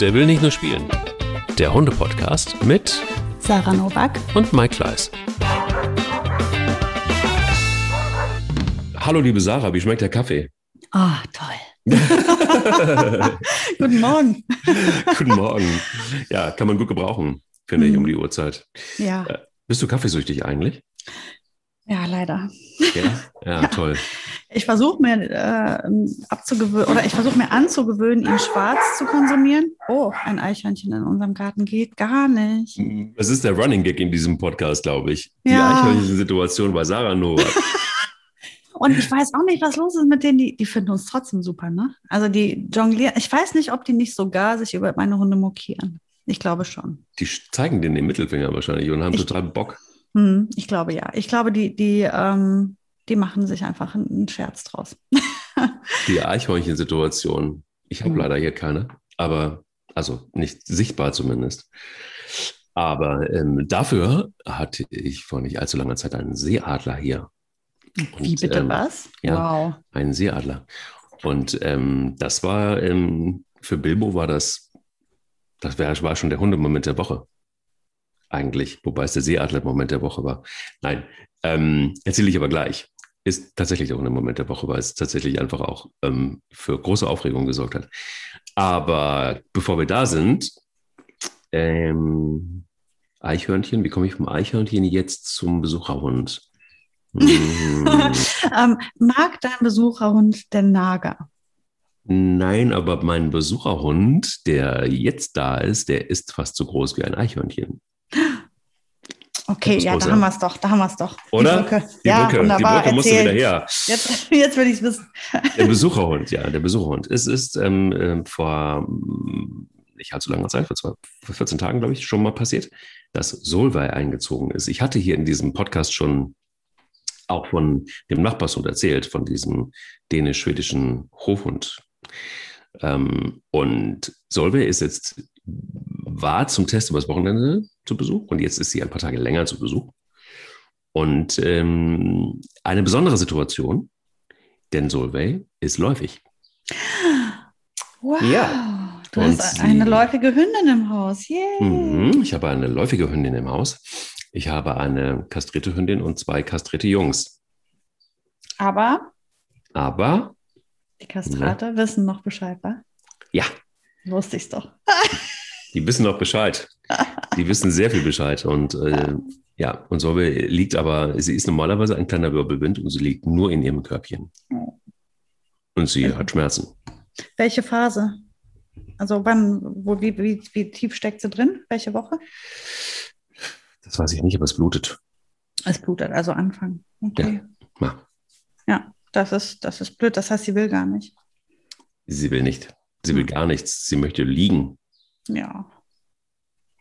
Der will nicht nur spielen. Der Hunde-Podcast mit Sarah Nowak und Mike Kleis. Hallo liebe Sarah, wie schmeckt der Kaffee? Ah, toll. Guten Morgen. Guten Morgen. Ja, kann man gut gebrauchen, finde ich, um die Uhrzeit. Ja. Bist du kaffeesüchtig eigentlich? Ja, leider. Ja, toll. Ich versuche mir anzugewöhnen, ihn schwarz zu konsumieren. Oh, ein Eichhörnchen in unserem Garten geht gar nicht. Das ist der Running Gag in diesem Podcast, glaube ich. Die Eichhörnchen-Situation bei Sarah Nowak. Und ich weiß auch nicht, was los ist mit denen. Die finden uns trotzdem super, ne? Also die jonglieren. Ich weiß nicht, ob die nicht sogar sich über meine Hunde mokieren. Ich glaube schon. Die zeigen denen den Mittelfinger wahrscheinlich und haben total Bock. Ich glaube ja. Ich glaube, die machen sich einfach einen Scherz draus. Die Eichhörnchen-Situation. Ich habe leider hier keine, aber also nicht sichtbar zumindest. Aber dafür hatte ich vor nicht allzu langer Zeit einen Seeadler hier. Und, wie bitte was? Ja, wow. Einen Seeadler. Und das war für Bilbo war das war schon der Hundemoment der Woche. Eigentlich, wobei es der Seeadler-Moment der Woche war. Nein, erzähle ich aber gleich. Ist tatsächlich auch ein Moment der Woche, weil es tatsächlich einfach auch für große Aufregung gesorgt hat. Aber bevor wir da sind, Eichhörnchen, wie komme ich vom Eichhörnchen jetzt zum Besucherhund? Mag dein Besucherhund den Nager? Nein, aber mein Besucherhund, der jetzt da ist, der ist fast so groß wie ein Eichhörnchen. Okay, ja, da haben wir es doch. Oder? Die Brücke. Wunderbar. Die Brücke musst du wieder her. Jetzt will ich es wissen. Der Besucherhund. Es ist vor nicht allzu langer Zeit, vor 14 Tagen, glaube ich, schon mal passiert, dass Solvej eingezogen ist. Ich hatte hier in diesem Podcast schon auch von dem Nachbarshund erzählt, von diesem dänisch-schwedischen Hofhund. Und Solvej war zum Test übers Wochenende zu Besuch und jetzt ist sie ein paar Tage länger zu Besuch. Und eine besondere Situation, denn Solvej ist läufig. Wow, ja. Du hast eine läufige Hündin im Haus. Yay. Ich habe eine läufige Hündin im Haus. Ich habe eine kastrierte Hündin und zwei kastrierte Jungs. Aber? Die Kastrate wissen noch Bescheid, wa? Ja. Wusste ich es doch. Die wissen doch Bescheid. Die wissen sehr viel Bescheid. Und und Solvej sie ist normalerweise ein kleiner Wirbelwind und sie liegt nur in ihrem Körbchen. Und sie hat Schmerzen. Welche Phase? Also wie tief steckt sie drin? Welche Woche? Das weiß ich nicht, aber es blutet. Es blutet, also anfangen. Okay. Ja, das ist blöd. Das heißt, sie will gar nicht. Sie will nicht. Sie will gar nichts. Sie möchte liegen. Ja.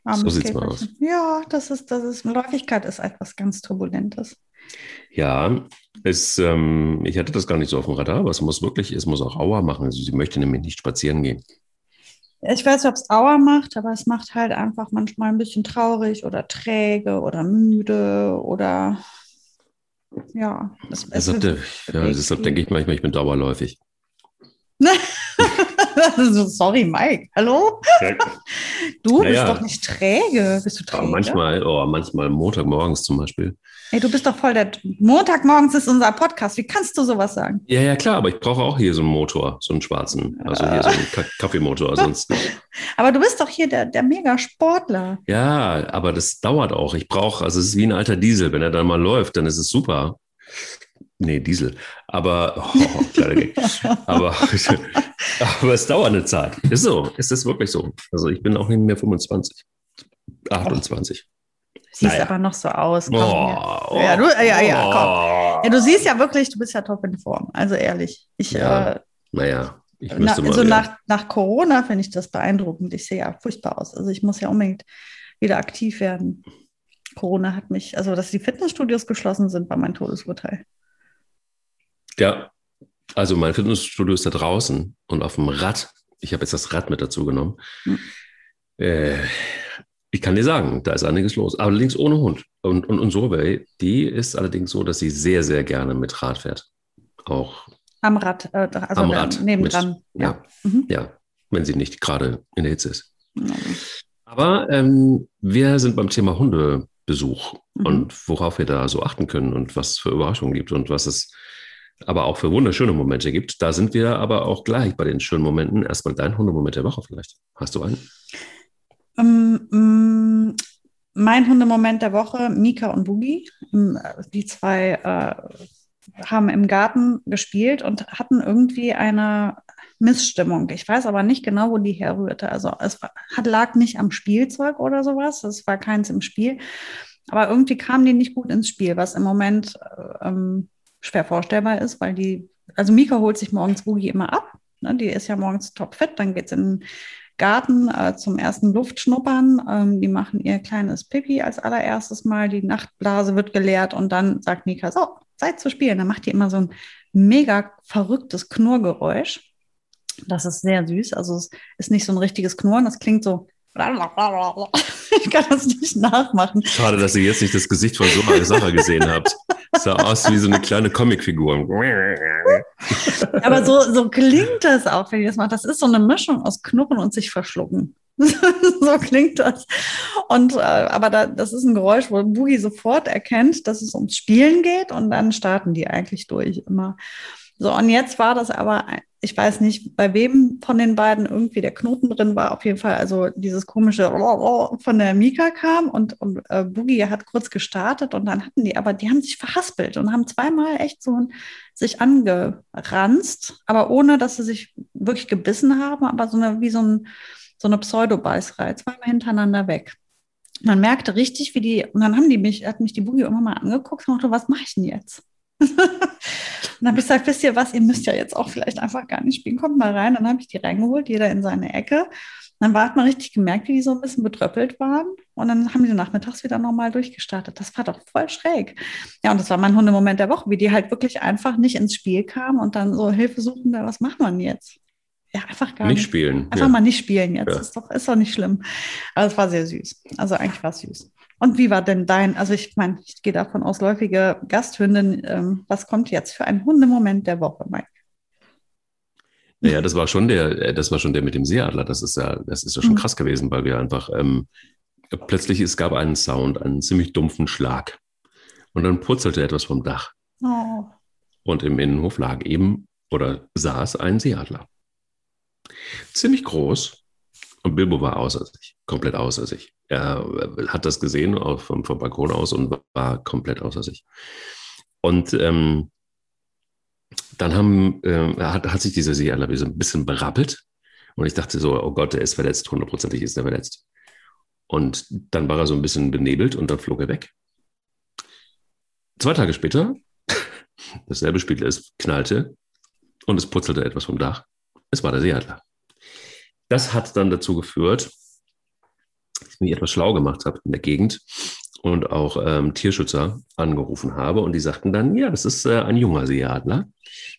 So sieht es mal aus. Ja, das ist Läufigkeit ist etwas ganz Turbulentes. Ja, ich hatte das gar nicht so auf dem Radar, aber es muss auch Aua machen. Also sie möchte nämlich nicht spazieren gehen. Ich weiß nicht, ob es Aua macht, aber es macht halt einfach manchmal ein bisschen traurig oder träge oder müde oder ja. Deshalb denke ich manchmal, ich bin dauerläufig. Sorry, Mike. Hallo? Du bist doch nicht träge. Bist du träge? Aber manchmal Montagmorgens zum Beispiel. Ey, du bist doch voll der... Montagmorgens ist unser Podcast. Wie kannst du sowas sagen? Ja, klar. Aber ich brauche auch hier so einen Motor, so einen schwarzen. Also hier so einen Kaffeemotor. Sonst nicht. Aber du bist doch hier der Mega-Sportler. Ja, aber das dauert auch. Also es ist wie ein alter Diesel. Wenn er dann mal läuft, dann ist es super. Nee, Diesel. Aber es dauert eine Zeit. Ist so. Es ist wirklich so. Also ich bin auch nicht mehr 25. 28. Siehst aber noch so aus. Komm. Ja, du siehst ja wirklich, du bist ja top in Form. Also ehrlich. Ich müsste mal. Also nach Corona finde ich das beeindruckend. Ich sehe ja furchtbar aus. Also ich muss ja unbedingt wieder aktiv werden. Corona hat mich, also dass die Fitnessstudios geschlossen sind, war mein Todesurteil. Ja, also mein Fitnessstudio ist da draußen und auf dem Rad. Ich habe jetzt das Rad mit dazu genommen. Ich kann dir sagen, da ist einiges los. Allerdings ohne Hund. Und Solvej, die ist allerdings so, dass sie sehr, sehr gerne mit Rad fährt. Auch am Rad, nebendran. Ja. wenn sie nicht gerade in der Hitze ist. Nein. Aber wir sind beim Thema Hundebesuch und worauf wir da so achten können und was es für Überraschungen gibt und was es aber auch für wunderschöne Momente gibt. Da sind wir aber auch gleich bei den schönen Momenten. Erstmal dein Hundemoment der Woche vielleicht. Hast du einen? Mein Hundemoment der Woche, Mika und Boogie. Die zwei haben im Garten gespielt und hatten irgendwie eine Missstimmung. Ich weiß aber nicht genau, wo die herrührte. Also es lag nicht am Spielzeug oder sowas. Es war keins im Spiel. Aber irgendwie kamen die nicht gut ins Spiel, was im Moment schwer vorstellbar ist, weil Mika holt sich morgens Boogie immer ab. Ne? Die ist ja morgens topfit. Dann geht es in den Garten zum ersten Luftschnuppern. Die machen ihr kleines Pipi als allererstes Mal. Die Nachtblase wird geleert und dann sagt Mika, so, Zeit zu spielen. Dann macht die immer so ein mega verrücktes Knurrgeräusch. Das ist sehr süß, also es ist nicht so ein richtiges Knurren, das klingt so, ich kann das nicht nachmachen. Schade, dass ihr jetzt nicht das Gesicht von so einer Sache gesehen habt. Es sah aus wie so eine kleine Comicfigur. Aber so klingt das auch, wenn ihr das macht. Das ist so eine Mischung aus Knurren und sich verschlucken. So klingt das. Und aber das ist ein Geräusch, wo Boogie sofort erkennt, dass es ums Spielen geht und dann starten die eigentlich durch immer. So, und jetzt war das aber, ich weiß nicht, bei wem von den beiden irgendwie der Knoten drin war, auf jeden Fall, also dieses komische von der Mika kam und Boogie hat kurz gestartet und dann die haben sich verhaspelt und haben zweimal echt so sich angeranzt, aber ohne, dass sie sich wirklich gebissen haben, aber so eine Pseudo-Beißerei, zweimal hintereinander weg. Man merkte richtig, und dann hat mich die Boogie immer mal angeguckt und dachte, was mache ich denn jetzt? Und dann habe ich gesagt, wisst ihr was, ihr müsst ja jetzt auch vielleicht einfach gar nicht spielen, kommt mal rein. Dann habe ich die reingeholt, jeder in seine Ecke. Dann hat man richtig gemerkt, wie die so ein bisschen betröppelt waren. Und dann haben die nachmittags wieder normal durchgestartet. Das war doch voll schräg. Ja, und das war mein Hundemoment der Woche, wie die halt wirklich einfach nicht ins Spiel kamen und dann so Hilfe suchen, was macht man jetzt? Ja, einfach gar nicht spielen. Einfach mal nicht spielen jetzt, ja. Ist doch nicht schlimm. Aber es war sehr süß. Also eigentlich war es süß. Und wie war denn dein, also ich meine, ich gehe davon aus, läufige Gasthündin, was kommt jetzt für einen Hundemoment der Woche, Mike? Naja, das war schon der mit dem Seeadler, das ist ja schon krass gewesen, weil wir einfach, plötzlich, es gab einen Sound, einen ziemlich dumpfen Schlag und dann purzelte etwas vom Dach. Oh. Und im Innenhof lag saß ein Seeadler. Ziemlich groß. Und Bilbo war komplett außer sich. Er hat das gesehen vom Balkon aus und war komplett außer sich. Und dann hat sich dieser Seeadler so ein bisschen berappelt. Und ich dachte so, oh Gott, der ist verletzt, hundertprozentig ist er verletzt. Und dann war er so ein bisschen benebelt und dann flog er weg. 2 Tage später, dasselbe Spiel, es knallte und es purzelte etwas vom Dach. Es war der Seeadler. Das hat dann dazu geführt, dass ich mich etwas schlau gemacht habe in der Gegend und auch Tierschützer angerufen habe. Und die sagten dann, ja, das ist ein junger Seeadler,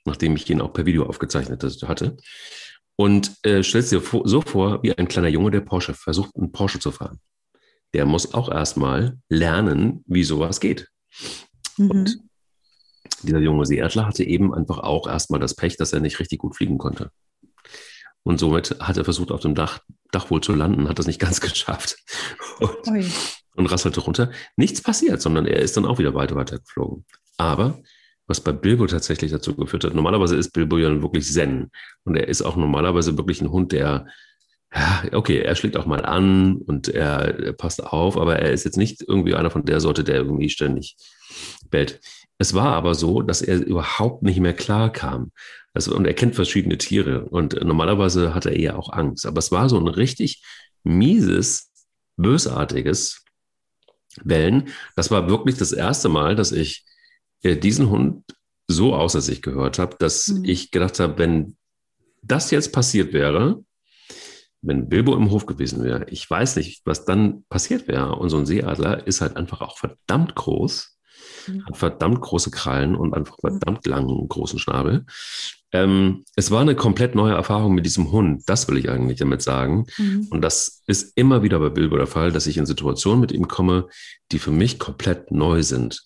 nachdem ich ihn auch per Video aufgezeichnet hatte. Und stellst dir so vor, wie ein kleiner Junge, der versucht, einen Porsche zu fahren. Der muss auch erstmal lernen, wie sowas geht. Mhm. Und dieser junge Seeadler hatte eben einfach auch erstmal das Pech, dass er nicht richtig gut fliegen konnte. Und somit hat er versucht, auf dem Dach wohl zu landen, hat das nicht ganz geschafft und rasselte runter. Nichts passiert, sondern er ist dann auch wieder weiter geflogen. Aber was bei Bilbo tatsächlich dazu geführt hat, normalerweise ist Bilbo ja wirklich zen. Und er ist auch normalerweise wirklich ein Hund, der, okay, er schlägt auch mal an und er passt auf, aber er ist jetzt nicht irgendwie einer von der Sorte, der irgendwie ständig bellt. Es war aber so, dass er überhaupt nicht mehr klar kam. Und er kennt verschiedene Tiere. Und normalerweise hat er eher auch Angst. Aber es war so ein richtig mieses, bösartiges Bellen. Das war wirklich das erste Mal, dass ich diesen Hund so außer sich gehört habe, dass ich gedacht habe, wenn das jetzt passiert wäre, wenn Bilbo im Hof gewesen wäre, ich weiß nicht, was dann passiert wäre. Und so ein Seeadler ist halt einfach auch verdammt groß. Hat verdammt große Krallen und einfach verdammt langen, großen Schnabel. Es war eine komplett neue Erfahrung mit diesem Hund, das will ich eigentlich damit sagen. Mhm. Und das ist immer wieder bei Bilbo der Fall, dass ich in Situationen mit ihm komme, die für mich komplett neu sind.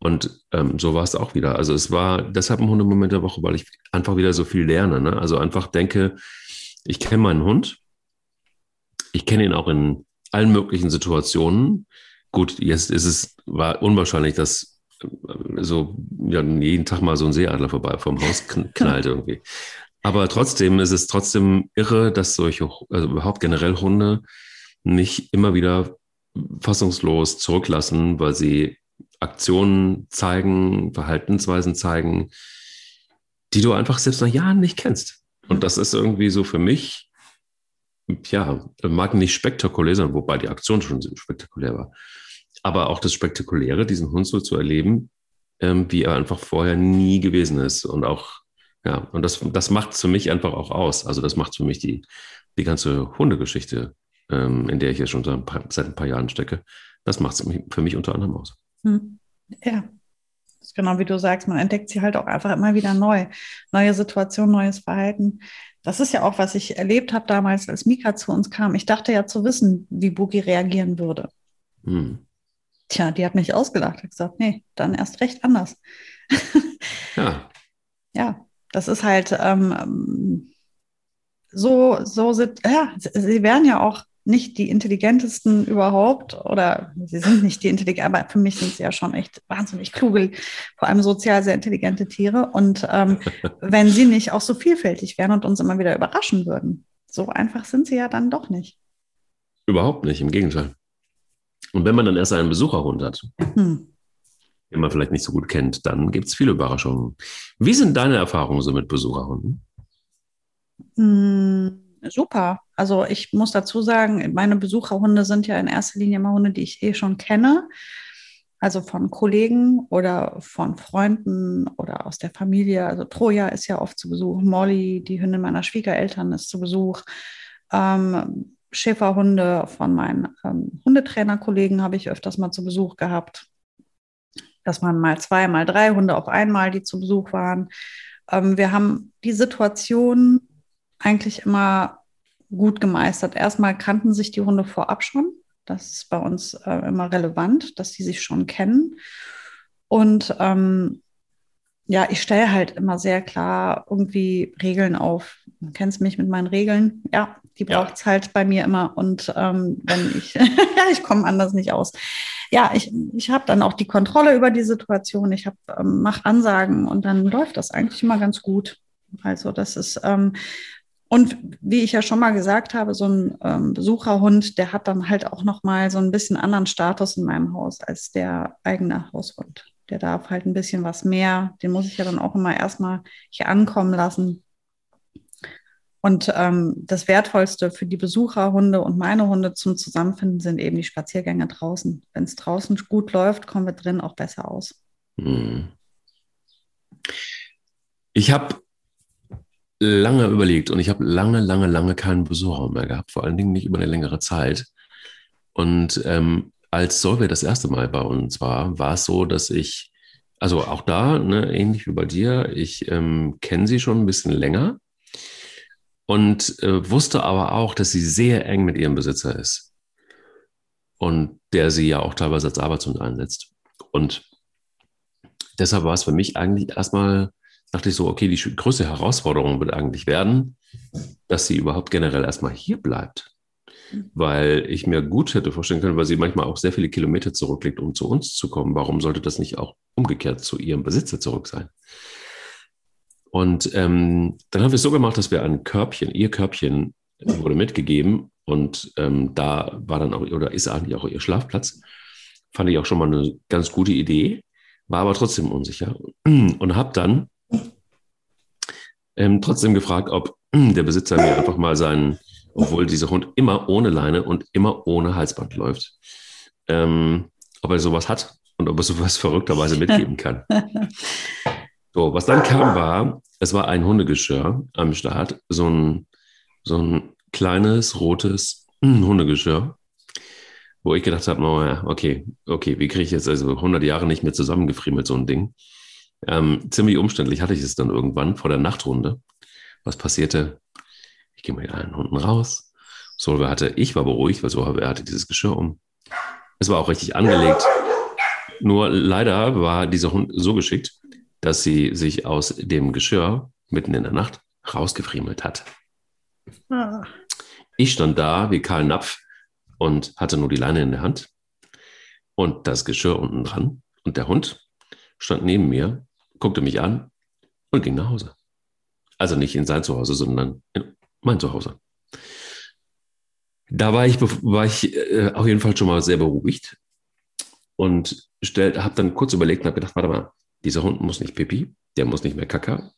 Und so war es auch wieder. Also es war deshalb ein Hundemoment der Woche, weil ich einfach wieder so viel lerne. Ne? Also einfach denke, Ich kenne meinen Hund. Ich kenne ihn auch in allen möglichen Situationen. Gut, jetzt ist es war unwahrscheinlich, dass so ja, jeden Tag mal so ein Seeadler vorbei vom Haus knallt irgendwie. Aber trotzdem ist es trotzdem irre, dass solche, also überhaupt generell Hunde mich immer wieder fassungslos zurücklassen, weil sie Aktionen zeigen, Verhaltensweisen zeigen, die du einfach selbst nach Jahren nicht kennst. Und das ist irgendwie so für mich, ja, mag nicht spektakulär sein, wobei die Aktion schon spektakulär war. Aber auch das Spektakuläre, diesen Hund so zu erleben, wie er einfach vorher nie gewesen ist. Und auch, ja, und das macht es für mich einfach auch aus. Also, das macht für mich die ganze Hundegeschichte, in der ich ja schon seit ein paar Jahren stecke, das macht es für mich unter anderem aus. Hm. Ja, das ist genau wie du sagst, man entdeckt sie halt auch einfach immer wieder neu. Neue Situation, neues Verhalten. Das ist ja auch, was ich erlebt habe damals, als Mika zu uns kam. Ich dachte ja zu wissen, wie Boogie reagieren würde. Hm. Tja, die hat mich ausgelacht. Ich habe gesagt, nee, dann erst recht anders. Ja. Ja, das ist halt sie wären ja auch nicht die intelligentesten überhaupt oder sie sind nicht die intelligenten, aber für mich sind sie ja schon echt wahnsinnig kluge, vor allem sozial sehr intelligente Tiere. Und wenn sie nicht auch so vielfältig wären und uns immer wieder überraschen würden, so einfach sind sie ja dann doch nicht. Überhaupt nicht, im Gegenteil. Und wenn man dann erst einen Besucherhund hat, den man vielleicht nicht so gut kennt, dann gibt es viele Überraschungen. Wie sind deine Erfahrungen so mit Besucherhunden? Super. Also ich muss dazu sagen, meine Besucherhunde sind ja in erster Linie immer Hunde, die ich schon kenne. Also von Kollegen oder von Freunden oder aus der Familie. Also Troja ist ja oft zu Besuch. Molly, die Hündin meiner Schwiegereltern, ist zu Besuch. Schäferhunde von meinen Hundetrainerkollegen habe ich öfters mal zu Besuch gehabt. Das waren mal 2, mal 3 Hunde auf einmal, die zu Besuch waren. Wir haben die Situation eigentlich immer gut gemeistert. Erstmal kannten sich die Hunde vorab schon. Das ist bei uns immer relevant, dass die sich schon kennen. Und ich stelle halt immer sehr klar irgendwie Regeln auf. Du kennst mich mit meinen Regeln. Ja, die braucht es halt bei mir immer. Und ich komme anders nicht aus. Ja, ich habe dann auch die Kontrolle über die Situation. Ich mache Ansagen und dann läuft das eigentlich immer ganz gut. Also das ist, und wie ich ja schon mal gesagt habe, so ein Besucherhund, der hat dann halt auch nochmal so ein bisschen anderen Status in meinem Haus als der eigene Haushund. Der darf halt ein bisschen was mehr. Den muss ich ja dann auch immer erstmal hier ankommen lassen. Und das Wertvollste für die Besucherhunde und meine Hunde zum Zusammenfinden sind eben die Spaziergänge draußen. Wenn es draußen gut läuft, kommen wir drin auch besser aus. Ich habe lange überlegt und ich habe lange keinen Besucher mehr gehabt. Vor allen Dingen nicht über eine längere Zeit. Und als Solvej das erste Mal bei uns war es so, dass ich, also auch da, ne, ähnlich wie bei dir, ich kenne sie schon ein bisschen länger und wusste aber auch, dass sie sehr eng mit ihrem Besitzer ist und der sie ja auch teilweise als Arbeitshund einsetzt. Und deshalb war es für mich eigentlich erstmal, dachte ich so, okay, die größte Herausforderung wird eigentlich werden, dass sie überhaupt generell erstmal hier bleibt. Weil ich mir gut hätte vorstellen können, weil sie manchmal auch sehr viele Kilometer zurücklegt, um zu uns zu kommen. Warum sollte das nicht auch umgekehrt zu ihrem Besitzer zurück sein? Und dann haben wir es so gemacht, dass wir ein Körbchen, ihr Körbchen wurde mitgegeben und da war dann auch, oder ist eigentlich auch ihr Schlafplatz. Fand ich auch schon mal eine ganz gute Idee, war aber trotzdem unsicher und habe dann trotzdem gefragt, ob der Besitzer mir einfach mal seinen, obwohl dieser Hund immer ohne Leine und immer ohne Halsband läuft, ob er sowas hat und ob er sowas verrückterweise mitgeben kann. So, was dann kam war, es war ein Hundegeschirr am Start, so ein kleines, rotes Hundegeschirr, wo ich gedacht habe, naja, okay, wie kriege ich jetzt also 100 Jahre nicht mehr zusammengefriemelt so ein Ding? Ziemlich umständlich hatte ich es dann irgendwann vor der Nachtrunde. Was passierte? Ich gehe mit allen Hunden raus. Ich war beruhigt, weil Solvej hatte dieses Geschirr um. Es war auch richtig angelegt. Nur leider war dieser Hund so geschickt, dass sie sich aus dem Geschirr mitten in der Nacht rausgefriemelt hat. Ah. Ich stand da wie Karl Napf und hatte nur die Leine in der Hand und das Geschirr unten dran. Und der Hund stand neben mir, guckte mich an und ging nach Hause. Also nicht in sein Zuhause, sondern in mein Zuhause. Da war ich auf jeden Fall schon mal sehr beruhigt und habe dann kurz überlegt und habe gedacht, warte mal, dieser Hund muss nicht pipi, der muss nicht mehr Kaka.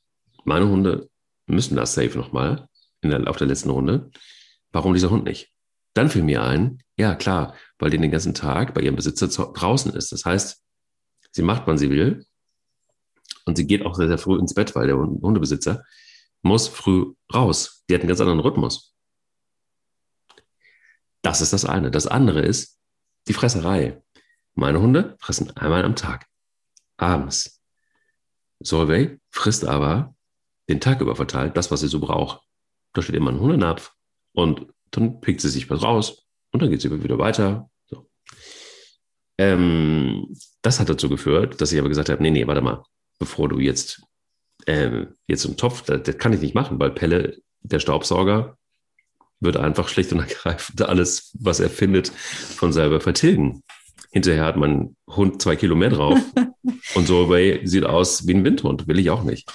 Meine Hunde müssen das safe nochmal auf der letzten Runde. Warum dieser Hund nicht? Dann fiel mir ein, ja klar, weil die den ganzen Tag bei ihrem Besitzer draußen ist. Das heißt, sie macht, wann sie will und sie geht auch sehr, sehr früh ins Bett, weil der Hundebesitzer muss früh raus. Die hat einen ganz anderen Rhythmus. Das ist das eine. Das andere ist die Fresserei. Meine Hunde fressen einmal am Tag, abends. Solvej frisst aber den Tag über verteilt das, was sie so braucht. Da steht immer ein Hundenapf und dann pickt sie sich was raus und dann geht sie wieder weiter. So. Das hat dazu geführt, dass ich aber gesagt habe, nee, warte mal, bevor du jetzt im Topf, das kann ich nicht machen, weil Pelle, der Staubsauger, wird einfach schlicht und ergreifend alles, was er findet, von selber vertilgen. Hinterher hat mein Hund 2 Kilo mehr drauf und Solvej sieht aus wie ein Windhund, will ich auch nicht.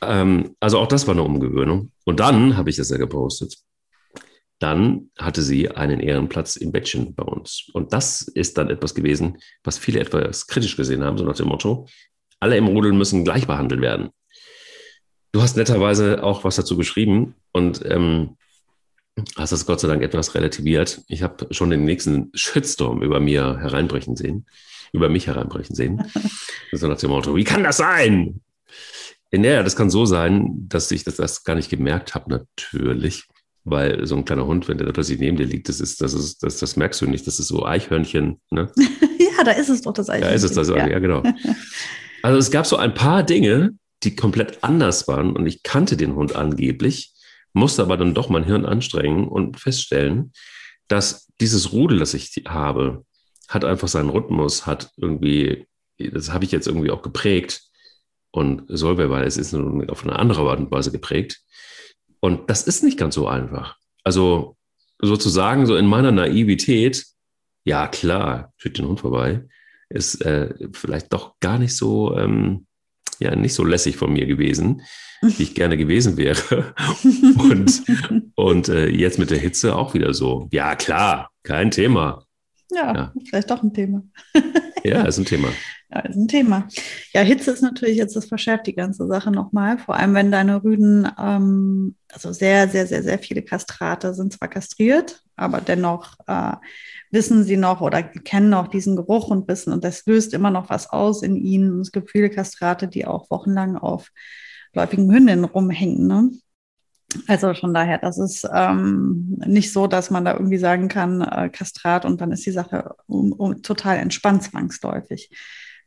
Also auch das war eine Umgewöhnung. Und dann habe ich das ja gepostet. Dann hatte sie einen Ehrenplatz im Bettchen bei uns. Und das ist dann etwas gewesen, was viele etwas kritisch gesehen haben, so nach dem Motto, alle im Rudel müssen gleich behandelt werden. Du hast netterweise auch was dazu geschrieben und hast das Gott sei Dank etwas relativiert. Ich habe schon den nächsten Shitstorm über mich hereinbrechen sehen. So nach dem Motto, wie kann das sein? Naja, das kann so sein, dass ich das gar nicht gemerkt habe, natürlich. Weil so ein kleiner Hund, wenn der da plötzlich neben dir liegt, das merkst du nicht. Das ist so Eichhörnchen. Ne? Ja, da ist es doch das Eichhörnchen. Da ist es das, ja genau. Also es gab so ein paar Dinge, die komplett anders waren und ich kannte den Hund angeblich, musste aber dann doch mein Hirn anstrengen und feststellen, dass dieses Rudel, das ich habe, hat einfach seinen Rhythmus, hat irgendwie, das habe ich jetzt irgendwie auch geprägt und Solvej, weil es ist auf eine andere Art und Weise geprägt. Und das ist nicht ganz so einfach. Also sozusagen so in meiner Naivität, ja klar, führt den Hund vorbei, ist vielleicht doch gar nicht so, nicht so lässig von mir gewesen, wie ich gerne gewesen wäre. Und jetzt mit der Hitze auch wieder so, ja klar, kein Thema. Ja, vielleicht doch ein Thema. Ja, ist ein Thema. Ja, ist ein Thema. Ja, Hitze ist natürlich jetzt, das verschärft die ganze Sache nochmal. Vor allem, wenn deine Rüden, also sehr, sehr, sehr, sehr viele Kastrate sind zwar kastriert, aber dennoch wissen sie noch oder kennen noch diesen Geruch und das löst immer noch was aus in ihnen. Es gibt viele Kastrate, die auch wochenlang auf läufigen Hündinnen rumhängen. Ne? Also von daher, das ist nicht so, dass man da irgendwie sagen kann, Kastrat und dann ist die Sache total entspannt zwangsläufig.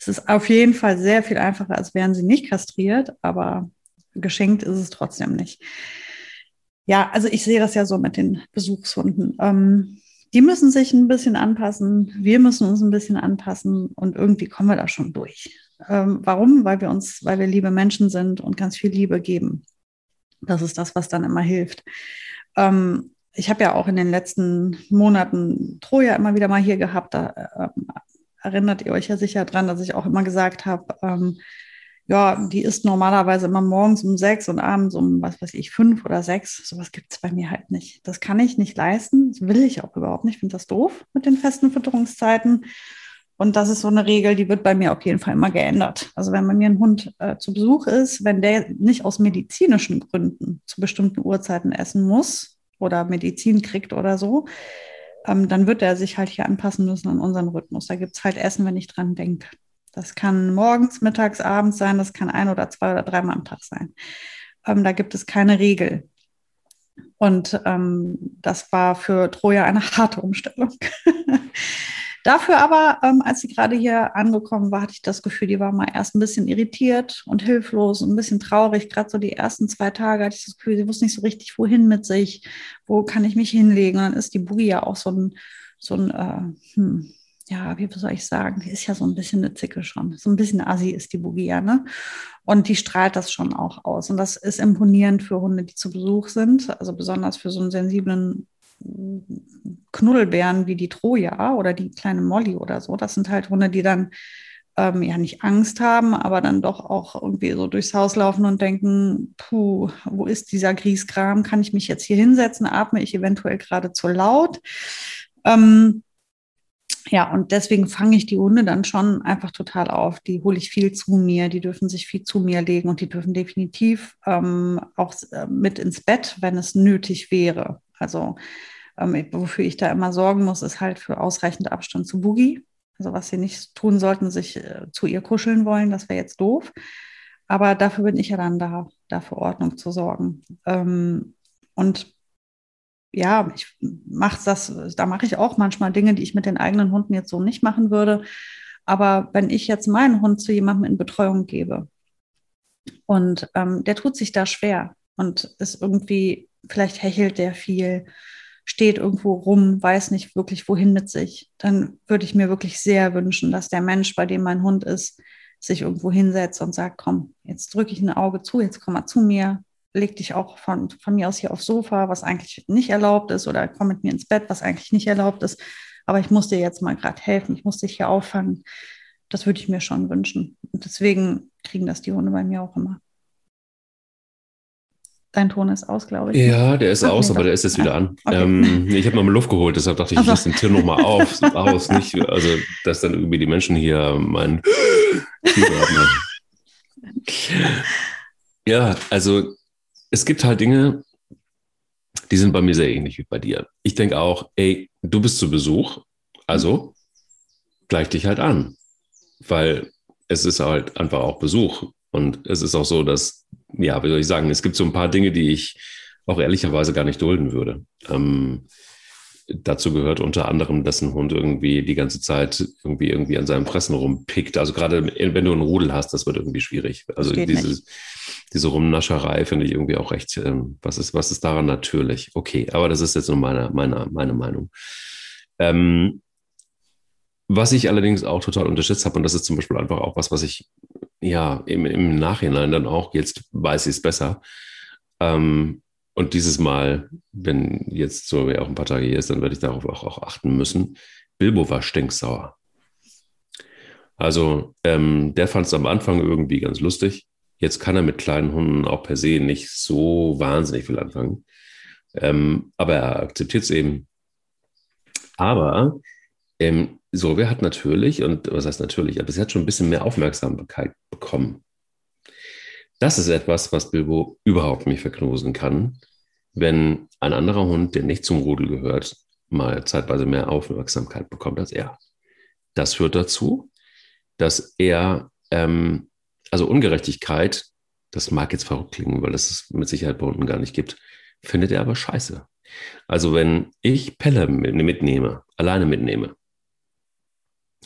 Es ist auf jeden Fall sehr viel einfacher, als wären sie nicht kastriert, aber geschenkt ist es trotzdem nicht. Ja, also ich sehe das ja so mit den Besuchshunden. Die müssen sich ein bisschen anpassen, wir müssen uns ein bisschen anpassen und irgendwie kommen wir da schon durch. Warum? Weil wir liebe Menschen sind und ganz viel Liebe geben. Das ist das, was dann immer hilft. Ich habe ja auch in den letzten Monaten Troja immer wieder mal hier gehabt, da erinnert ihr euch ja sicher dran, dass ich auch immer gesagt habe, die isst normalerweise immer morgens um 6 und abends um, 5 oder 6. Sowas gibt es bei mir halt nicht. Das kann ich nicht leisten, das will ich auch überhaupt nicht. Ich finde das doof mit den festen Fütterungszeiten. Und das ist so eine Regel, die wird bei mir auf jeden Fall immer geändert. Also wenn bei mir ein Hund zu Besuch ist, wenn der nicht aus medizinischen Gründen zu bestimmten Uhrzeiten essen muss oder Medizin kriegt oder so, dann wird er sich halt hier anpassen müssen an unseren Rhythmus. Da gibt es halt Essen, wenn ich dran denke. Das kann morgens, mittags, abends sein. Das kann 1 oder 2 oder 3 Mal am Tag sein. Da gibt es keine Regel. Und das war für Troja eine harte Umstellung. Dafür aber, als sie gerade hier angekommen war, hatte ich das Gefühl, die war mal erst ein bisschen irritiert und hilflos und ein bisschen traurig. Gerade so die ersten 2 Tage hatte ich das Gefühl, sie wusste nicht so richtig, wohin mit sich, wo kann ich mich hinlegen. Und dann ist die Boogie ja auch so ein ja, wie soll ich sagen, die ist ja so ein bisschen eine Zicke schon. So ein bisschen assi ist die Boogie, ja, ne? Und die strahlt das schon auch aus. Und das ist imponierend für Hunde, die zu Besuch sind. Also besonders für so einen sensiblen Knuddelbären wie die Troja oder die kleine Molly oder so. Das sind halt Hunde, die dann ja nicht Angst haben, aber dann doch auch irgendwie so durchs Haus laufen und denken, puh, wo ist dieser Grieskram? Kann ich mich jetzt hier hinsetzen? Atme ich eventuell gerade zu laut? Ja, und deswegen fange ich die Hunde dann schon einfach total auf. Die hole ich viel zu mir, die dürfen sich viel zu mir legen und die dürfen definitiv auch mit ins Bett, wenn es nötig wäre. Also wofür ich da immer sorgen muss, ist halt für ausreichend Abstand zu Boogie. Also was sie nicht tun sollten, sich zu ihr kuscheln wollen, das wäre jetzt doof. Aber dafür bin ich ja dann da, dafür Ordnung zu sorgen. Und ja, ich mache das, da mache ich auch manchmal Dinge, die ich mit den eigenen Hunden jetzt so nicht machen würde. Aber wenn ich jetzt meinen Hund zu jemandem in Betreuung gebe und der tut sich da schwer und ist irgendwie, vielleicht hechelt der viel, steht irgendwo rum, weiß nicht wirklich wohin mit sich, dann würde ich mir wirklich sehr wünschen, dass der Mensch, bei dem mein Hund ist, sich irgendwo hinsetzt und sagt, komm, jetzt drücke ich ein Auge zu, jetzt komm mal zu mir. Leg dich auch von mir aus hier aufs Sofa, was eigentlich nicht erlaubt ist, oder komm mit mir ins Bett, was eigentlich nicht erlaubt ist. Aber ich muss dir jetzt mal gerade helfen, ich muss dich hier auffangen. Das würde ich mir schon wünschen. Und deswegen kriegen das die Hunde bei mir auch immer. Dein Ton ist aus, glaube ich. Ja, der ist aus, aber der ist jetzt wieder an. Okay. Ich habe nochmal Luft geholt, deshalb dachte ich, ich lasse den Tier nochmal aus. Nicht, also, dass dann irgendwie die Menschen hier meinen... Ja, also... Es gibt halt Dinge, die sind bei mir sehr ähnlich wie bei dir. Ich denke auch, ey, du bist zu Besuch, also gleich dich halt an. Weil es ist halt einfach auch Besuch. Und es ist auch so, dass, ja, wie soll ich sagen, es gibt so ein paar Dinge, die ich auch ehrlicherweise gar nicht dulden würde. Dazu gehört unter anderem, dass ein Hund irgendwie die ganze Zeit irgendwie an seinem Fressen rumpickt. Also gerade wenn du einen Rudel hast, das wird irgendwie schwierig. Also diese Rumnascherei finde ich irgendwie auch recht, was ist daran natürlich? Okay, aber das ist jetzt nur meine Meinung. Was ich allerdings auch total unterschätzt habe, und das ist zum Beispiel einfach auch was ich ja im Nachhinein dann auch, jetzt weiß ich es besser, und dieses Mal, wenn jetzt so auch ein paar Tage hier ist, dann werde ich darauf auch achten müssen. Bilbo war stinksauer. Also der fand es am Anfang irgendwie ganz lustig. Jetzt kann er mit kleinen Hunden auch per se nicht so wahnsinnig viel anfangen. Aber er akzeptiert es eben. Aber Solvej hat natürlich, und was heißt natürlich, aber sie hat schon ein bisschen mehr Aufmerksamkeit bekommen. Das ist etwas, was Bilbo überhaupt nicht verknosen kann, wenn ein anderer Hund, der nicht zum Rudel gehört, mal zeitweise mehr Aufmerksamkeit bekommt als er. Das führt dazu, dass er, also Ungerechtigkeit, das mag jetzt verrückt klingen, weil das es mit Sicherheit bei Hunden gar nicht gibt, findet er aber scheiße. Also wenn ich Pelle alleine mitnehme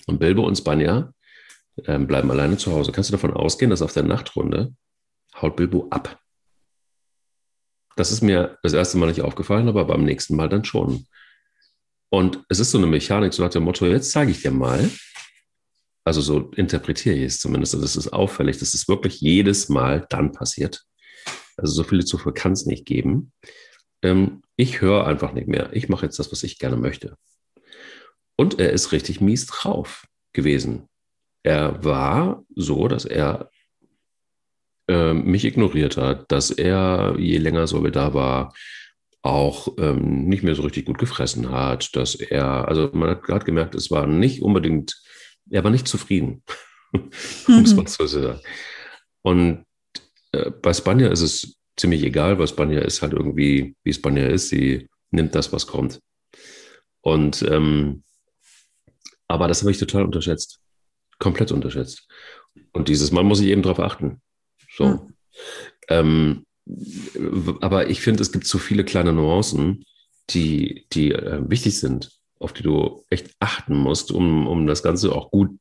und Bilbo und Spanier bleiben alleine zu Hause, kannst du davon ausgehen, dass auf der Nachtrunde haut Bilbo ab. Das ist mir das erste Mal nicht aufgefallen, aber beim nächsten Mal dann schon. Und es ist so eine Mechanik, so nach dem Motto, jetzt zeige ich dir mal, also so interpretiere ich es zumindest, und das ist auffällig, dass es wirklich jedes Mal dann passiert. Also so viele Zufälle kann es nicht geben. Ich höre einfach nicht mehr. Ich mache jetzt das, was ich gerne möchte. Und er ist richtig mies drauf gewesen. Er war so, dass er mich ignoriert hat, dass er, je länger Solvej da war, auch nicht mehr so richtig gut gefressen hat, dass er, also man hat gerade gemerkt, es war nicht unbedingt, er war nicht zufrieden, um es mal so zu sagen. Und bei Spanier ist es ziemlich egal, weil Spanier ist halt irgendwie, wie Spanier ist, sie nimmt das, was kommt. Und, aber das habe ich total unterschätzt, komplett unterschätzt. Und dieses Mal muss ich eben drauf achten. So. Ja. Aber ich finde, es gibt so viele kleine Nuancen, die wichtig sind, auf die du echt achten musst, um das Ganze auch gut,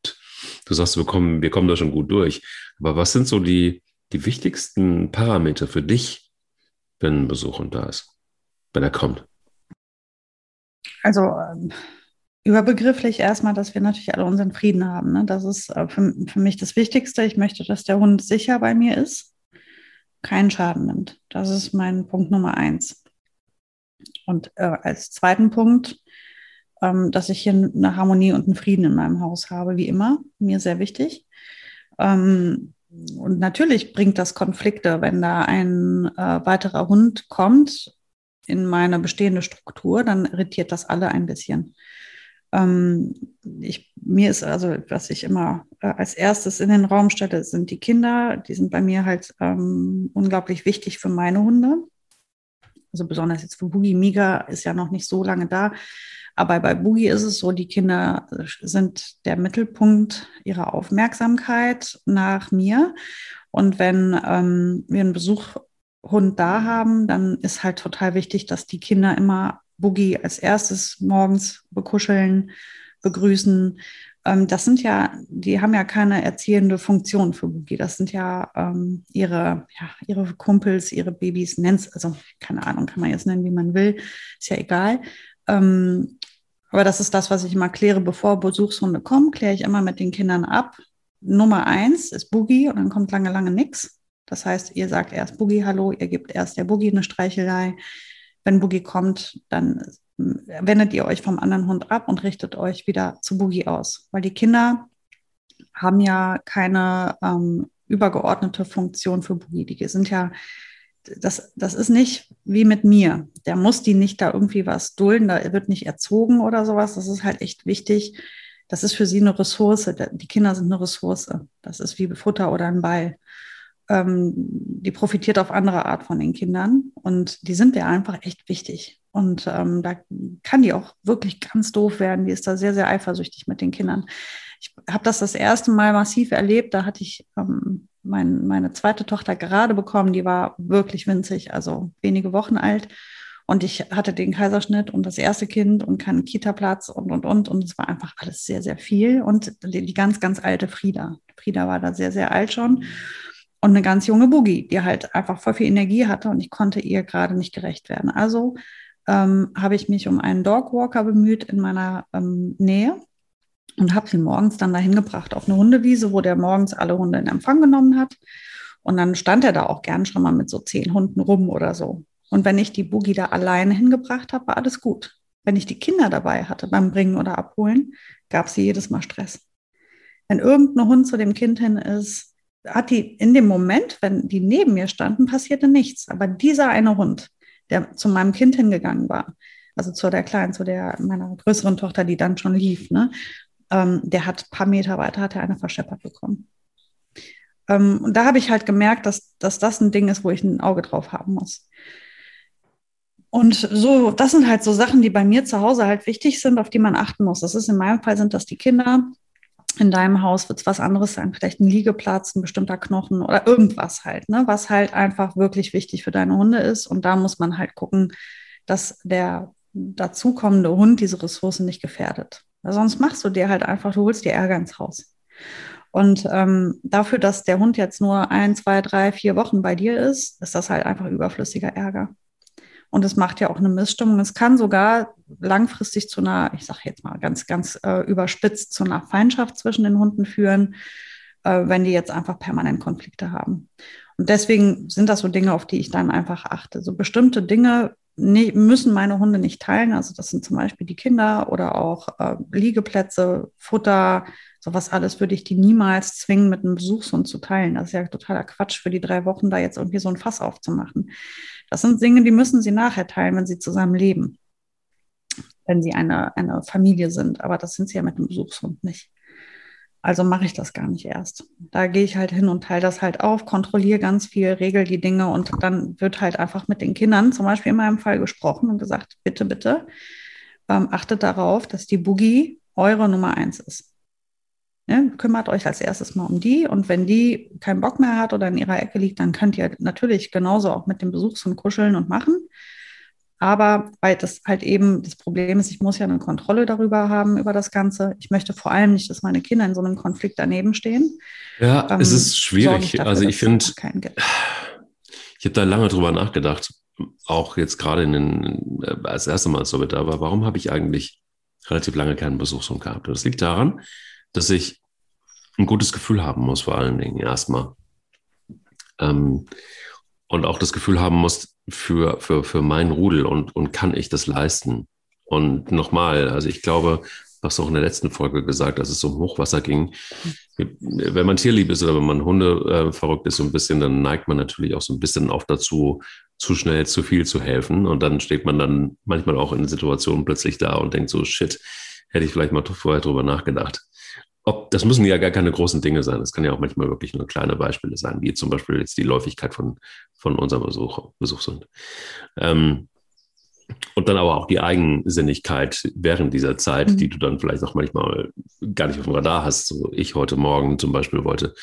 du sagst, wir kommen da schon gut durch. Aber was sind so die wichtigsten Parameter für dich, wenn ein Besuch da ist, wenn er kommt? Also Überbegrifflich erstmal, dass wir natürlich alle unseren Frieden haben. Ne? Das ist für mich das Wichtigste. Ich möchte, dass der Hund sicher bei mir ist, keinen Schaden nimmt. Das ist mein Punkt Nummer 1. Und als zweiten Punkt, dass ich hier eine Harmonie und einen Frieden in meinem Haus habe, wie immer, mir sehr wichtig. Und natürlich bringt das Konflikte, wenn da ein weiterer Hund kommt in meine bestehende Struktur, dann irritiert das alle ein bisschen. Mir ist also, was ich immer als erstes in den Raum stelle, sind die Kinder. Die sind bei mir halt unglaublich wichtig für meine Hunde. Also besonders jetzt für Boogie. Mika ist ja noch nicht so lange da. Aber bei Boogie ist es so, die Kinder sind der Mittelpunkt ihrer Aufmerksamkeit nach mir. Und wenn wir einen Besuchhund da haben, dann ist halt total wichtig, dass die Kinder immer Boogie als erstes morgens bekuscheln, begrüßen. Das sind ja, die haben ja keine erziehende Funktion für Boogie. Das sind ja ihre Kumpels, ihre Babys, nennt's, also keine Ahnung, kann man jetzt nennen, wie man will, ist ja egal. Aber das ist das, was ich immer kläre, bevor Besuchshunde kommen, kläre ich immer mit den Kindern ab. Nummer 1 ist Boogie und dann kommt lange, lange nichts. Das heißt, ihr sagt erst Boogie Hallo, ihr gebt erst der Boogie eine Streichelei. Wenn Boogie kommt, dann wendet ihr euch vom anderen Hund ab und richtet euch wieder zu Boogie aus. Weil die Kinder haben ja keine übergeordnete Funktion für Boogie. Die sind ja... Das ist nicht wie mit mir. Der muss die nicht da irgendwie was dulden, da wird nicht erzogen oder sowas. Das ist halt echt wichtig. Das ist für sie eine Ressource. Die Kinder sind eine Ressource. Das ist wie Futter oder ein Ball. Die profitiert auf andere Art von den Kindern und die sind ja einfach echt wichtig. Und da kann die auch wirklich ganz doof werden. Die ist da sehr, sehr eifersüchtig mit den Kindern. Ich habe das erste Mal massiv erlebt. Da hatte ich... meine zweite Tochter gerade bekommen, die war wirklich winzig, also wenige Wochen alt. Und ich hatte den Kaiserschnitt und das erste Kind und keinen Kita-Platz und. Und es war einfach alles sehr, sehr viel. Und die ganz, ganz alte Frieda. Frieda war da sehr, sehr alt schon. Und eine ganz junge Boogie, die halt einfach voll viel Energie hatte und ich konnte ihr gerade nicht gerecht werden. Also habe ich mich um einen Dogwalker bemüht in meiner Nähe. Und habe sie morgens dann dahin gebracht auf eine Hundewiese, wo der morgens alle Hunde in Empfang genommen hat. Und dann stand er da auch gern schon mal mit so 10 Hunden rum oder so. Und wenn ich die Boogie da alleine hingebracht habe, war alles gut. Wenn ich die Kinder dabei hatte beim Bringen oder Abholen, gab sie jedes Mal Stress. Wenn irgendein Hund zu dem Kind hin ist, hat die in dem Moment, wenn die neben mir standen, passierte nichts. Aber dieser eine Hund, der zu meinem Kind hingegangen war, also zu der Kleinen, zu der meiner größeren Tochter, die dann schon lief, ne? Der hat ein paar Meter weiter, hat er eine verscheppert bekommen. Und da habe ich halt gemerkt, dass das ein Ding ist, wo ich ein Auge drauf haben muss. Und so, das sind halt so Sachen, die bei mir zu Hause halt wichtig sind, auf die man achten muss. Das ist in meinem Fall, sind das die Kinder. In deinem Haus wird es was anderes sein, vielleicht ein Liegeplatz, ein bestimmter Knochen oder irgendwas halt, ne? Was halt einfach wirklich wichtig für deine Hunde ist. Und da muss man halt gucken, dass der dazukommende Hund diese Ressourcen nicht gefährdet. Sonst machst du dir halt einfach, du holst dir Ärger ins Haus. Und dafür, dass der Hund jetzt nur 1, 2, 3, 4 Wochen bei dir ist, ist das halt einfach überflüssiger Ärger. Und es macht ja auch eine Missstimmung. Es kann sogar langfristig zu einer, ich sage jetzt mal ganz, ganz überspitzt, zu einer Feindschaft zwischen den Hunden führen, wenn die jetzt einfach permanent Konflikte haben. Und deswegen sind das so Dinge, auf die ich dann einfach achte. So bestimmte Dinge müssen meine Hunde nicht teilen. Also das sind zum Beispiel die Kinder oder auch Liegeplätze, Futter, sowas alles würde ich die niemals zwingen, mit einem Besuchshund zu teilen. Das ist ja totaler Quatsch für die 3 Wochen, da jetzt irgendwie so ein Fass aufzumachen. Das sind Dinge, die müssen sie nachher teilen, wenn sie zusammen leben, wenn sie eine Familie sind. Aber das sind sie ja mit einem Besuchshund nicht. Also mache ich das gar nicht erst. Da gehe ich halt hin und teile das halt auf, kontrolliere ganz viel, regel die Dinge und dann wird halt einfach mit den Kindern zum Beispiel in meinem Fall gesprochen und gesagt, bitte, bitte, achtet darauf, dass die Boogie eure Nummer 1 ist. Ne? Kümmert euch als erstes mal um die und wenn die keinen Bock mehr hat oder in ihrer Ecke liegt, dann könnt ihr natürlich genauso auch mit dem Besuchshund kuscheln und machen. Aber weil das halt eben das Problem ist, ich muss ja eine Kontrolle darüber haben, über das Ganze. Ich möchte vor allem nicht, dass meine Kinder in so einem Konflikt daneben stehen. Ja, es ist schwierig. Ich habe da lange drüber nachgedacht, auch jetzt gerade als erstes Mal, als Solvej da war, warum habe ich eigentlich relativ lange keinen Besuch so gehabt. Das liegt daran, dass ich ein gutes Gefühl haben muss, vor allen Dingen erstmal. Und auch das Gefühl haben muss für meinen Rudel und kann ich das leisten. Und nochmal, also ich glaube, was auch in der letzten Folge gesagt, als es um Hochwasser ging, wenn man tierlieb ist oder wenn man Hunde verrückt ist so ein bisschen, dann neigt man natürlich auch so ein bisschen oft dazu, zu schnell, zu viel zu helfen. Und dann steht man dann manchmal auch in Situationen plötzlich da und denkt so, shit, hätte ich vielleicht mal vorher drüber nachgedacht. Das müssen ja gar keine großen Dinge sein. Das kann ja auch manchmal wirklich nur kleine Beispiele sein, wie zum Beispiel jetzt die Läufigkeit von unserem Besuch sind. Und dann aber auch die Eigensinnigkeit während dieser Zeit, die du dann vielleicht auch manchmal gar nicht auf dem Radar hast. So ich heute Morgen zum Beispiel wollte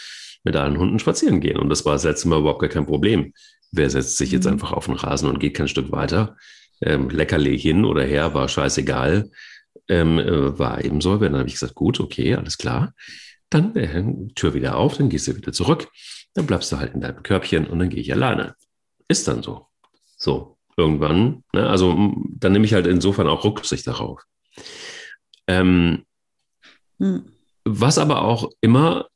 mit allen Hunden spazieren gehen. Und das war das letzte Mal überhaupt gar kein Problem. Wer setzt sich jetzt einfach auf den Rasen und geht kein Stück weiter? Leckerle hin oder her, war scheißegal. War eben so, dann habe ich gesagt, gut, okay, alles klar, dann Tür wieder auf, dann gehst du wieder zurück, dann bleibst du halt in deinem Körbchen und dann gehe ich alleine. Ist dann so. So, irgendwann, ne, also dann nehme ich halt insofern auch Rücksicht darauf. Was aber auch immer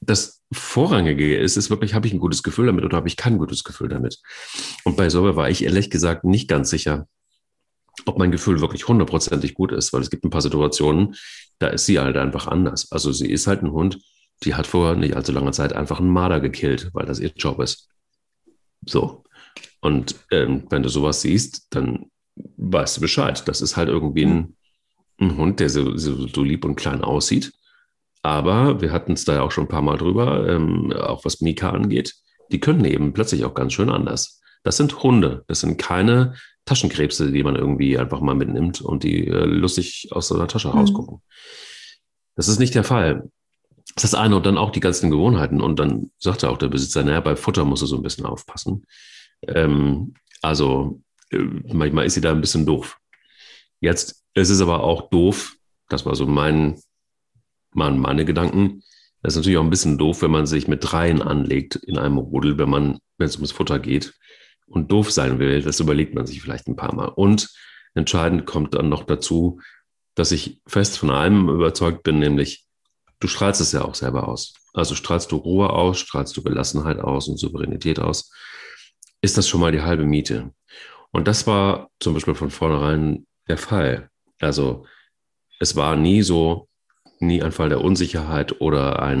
das Vorrangige ist wirklich, habe ich ein gutes Gefühl damit oder habe ich kein gutes Gefühl damit? Und bei Solvej war ich ehrlich gesagt nicht ganz sicher, ob mein Gefühl wirklich 100%ig gut ist, weil es gibt ein paar Situationen, da ist sie halt einfach anders. Also sie ist halt ein Hund, die hat vor nicht allzu langer Zeit einfach einen Marder gekillt, weil das ihr Job ist. So. Und wenn du sowas siehst, dann weißt du Bescheid. Das ist halt irgendwie ein Hund, der so lieb und klein aussieht. Aber wir hatten es da ja auch schon ein paar Mal drüber, auch was Mika angeht, die können eben plötzlich auch ganz schön anders. Das sind Hunde, das sind keine Taschenkrebse, die man irgendwie einfach mal mitnimmt und die lustig aus so einer Tasche rausgucken. Das ist nicht der Fall. Das ist das eine und dann auch die ganzen Gewohnheiten. Und dann sagte auch der Besitzer, naja, bei Futter musst du so ein bisschen aufpassen. Manchmal ist sie da ein bisschen doof. Jetzt ist es aber auch doof, das war so meine Gedanken, das ist natürlich auch ein bisschen doof, wenn man sich mit dreien anlegt in einem Rudel, wenn es ums Futter geht. Und doof sein will, das überlegt man sich vielleicht ein paar Mal. Und entscheidend kommt dann noch dazu, dass ich fest von allem überzeugt bin, nämlich du strahlst es ja auch selber aus. Also strahlst du Ruhe aus, strahlst du Gelassenheit aus und Souveränität aus, ist das schon mal die halbe Miete. Und das war zum Beispiel von vornherein der Fall. Also es war nie ein Fall der Unsicherheit oder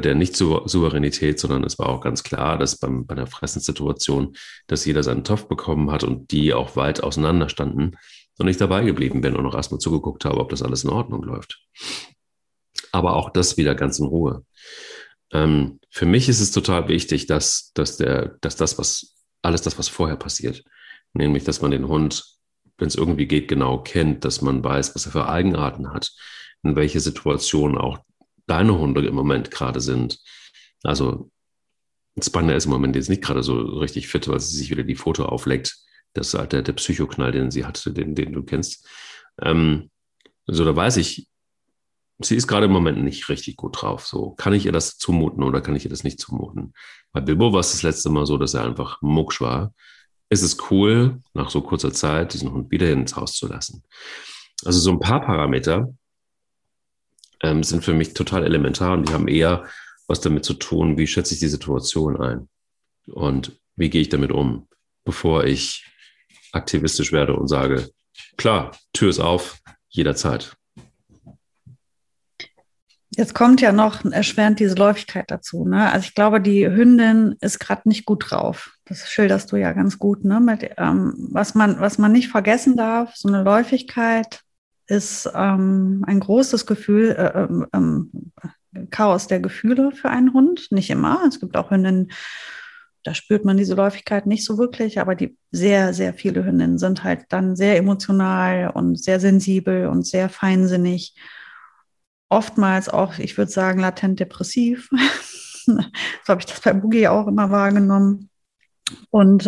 der Nicht-Souveränität, sondern es war auch ganz klar, dass bei der Fressenssituation, dass jeder seinen Topf bekommen hat und die auch weit auseinander standen und ich dabei geblieben bin und noch erstmal zugeguckt habe, ob das alles in Ordnung läuft. Aber auch das wieder ganz in Ruhe. Für mich ist es total wichtig, dass das, was vorher passiert, nämlich, dass man den Hund, wenn es irgendwie geht, genau kennt, dass man weiß, was er für Eigenarten hat, in welche Situation auch deine Hunde im Moment gerade sind. Also Spanier ist im Moment jetzt nicht gerade so richtig fit, weil sie sich wieder die Foto aufleckt. Das ist halt der Psychoknall, den sie hatte, den du kennst. Da weiß ich, sie ist gerade im Moment nicht richtig gut drauf. So, kann ich ihr das zumuten oder kann ich ihr das nicht zumuten? Bei Bilbo war es das letzte Mal so, dass er einfach mucksch war. Es ist cool, nach so kurzer Zeit diesen Hund wieder ins Haus zu lassen. Also so ein paar Parameter sind für mich total elementar und die haben eher was damit zu tun, wie schätze ich die Situation ein und wie gehe ich damit um, bevor ich aktivistisch werde und sage, klar, Tür ist auf, jederzeit. Jetzt kommt ja noch erschwerend diese Läufigkeit dazu, ne? Also ich glaube, die Hündin ist gerade nicht gut drauf. Das schilderst du ja ganz gut, ne? Mit, was man nicht vergessen darf, so eine Läufigkeit ist ein großes Gefühl, Chaos der Gefühle für einen Hund. Nicht immer. Es gibt auch Hündinnen, da spürt man diese Läufigkeit nicht so wirklich, aber die sehr, sehr viele Hündinnen sind halt dann sehr emotional und sehr sensibel und sehr feinsinnig. Oftmals auch, ich würde sagen, latent depressiv. So habe ich das bei Boogie auch immer wahrgenommen. Und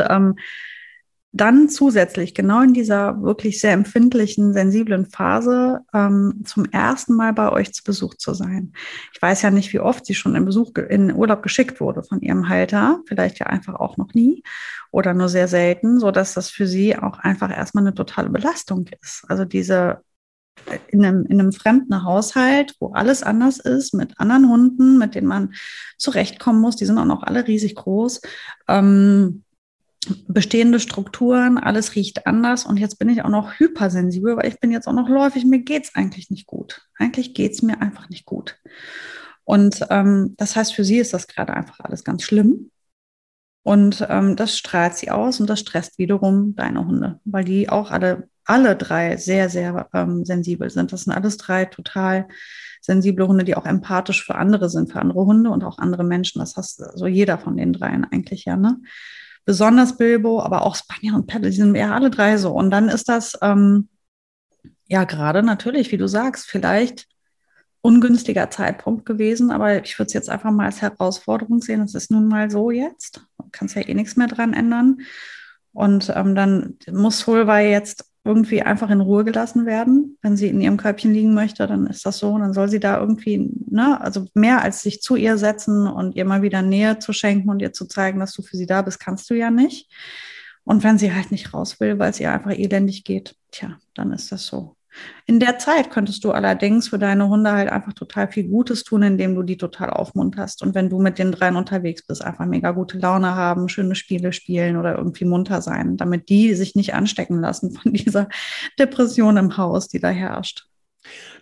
dann zusätzlich genau in dieser wirklich sehr empfindlichen, sensiblen Phase zum ersten Mal bei euch zu Besuch zu sein. Ich weiß ja nicht, wie oft sie schon in Urlaub geschickt wurde von ihrem Halter, vielleicht ja einfach auch noch nie oder nur sehr selten, sodass das für sie auch einfach erstmal eine totale Belastung ist. Also diese in einem fremden Haushalt, wo alles anders ist, mit anderen Hunden, mit denen man zurechtkommen muss, die sind auch noch alle riesig groß, bestehende Strukturen, alles riecht anders und jetzt bin ich auch noch hypersensibel, weil ich bin jetzt auch noch läufig, mir geht es eigentlich nicht gut. Eigentlich geht es mir einfach nicht gut. Und das heißt, für sie ist das gerade einfach alles ganz schlimm und das strahlt sie aus und das stresst wiederum deine Hunde, weil die auch alle drei sehr, sehr sensibel sind. Das sind alles drei total sensible Hunde, die auch empathisch für andere sind, für andere Hunde und auch andere Menschen. Das heißt, also jeder von den dreien eigentlich ja, ne? Besonders Bilbo, aber auch Spanier und Pelle, die sind ja alle drei so. Und dann ist das, ja gerade natürlich, wie du sagst, vielleicht ungünstiger Zeitpunkt gewesen, aber ich würde es jetzt einfach mal als Herausforderung sehen. Es ist nun mal so jetzt, du kannst ja eh nichts mehr dran ändern. Und dann muss Solvej jetzt irgendwie einfach in Ruhe gelassen werden. Wenn sie in ihrem Körbchen liegen möchte, dann ist das so. Und dann soll sie da irgendwie, ne, also mehr als sich zu ihr setzen und ihr mal wieder Nähe zu schenken und ihr zu zeigen, dass du für sie da bist, kannst du ja nicht. Und wenn sie halt nicht raus will, weil es ihr einfach elendig geht, tja, dann ist das so. In der Zeit könntest du allerdings für deine Hunde halt einfach total viel Gutes tun, indem du die total aufmunterst. Und wenn du mit den dreien unterwegs bist, einfach mega gute Laune haben, schöne Spiele spielen oder irgendwie munter sein, damit die sich nicht anstecken lassen von dieser Depression im Haus, die da herrscht.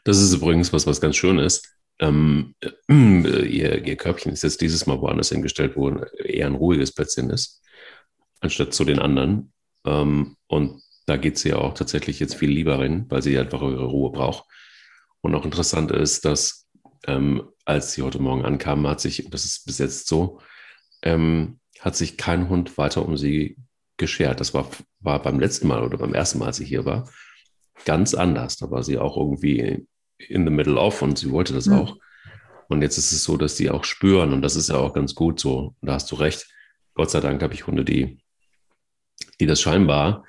Das ist übrigens was ganz Schönes. Ihr Körbchen ist jetzt dieses Mal woanders hingestellt, wo eher ein ruhiges Plätzchen ist, anstatt zu den anderen. Und da geht sie ja auch tatsächlich jetzt viel lieber hin, weil sie einfach ihre Ruhe braucht. Und auch interessant ist, dass als sie heute Morgen ankamen, hat sich, das ist bis jetzt so, hat sich kein Hund weiter um sie geschert. Das war beim letzten Mal oder beim ersten Mal, als sie hier war, ganz anders. Da war sie auch irgendwie in the middle of und sie wollte das auch. Und jetzt ist es so, dass die auch spüren und das ist ja auch ganz gut so. Und da hast du recht. Gott sei Dank habe ich Hunde, die das scheinbar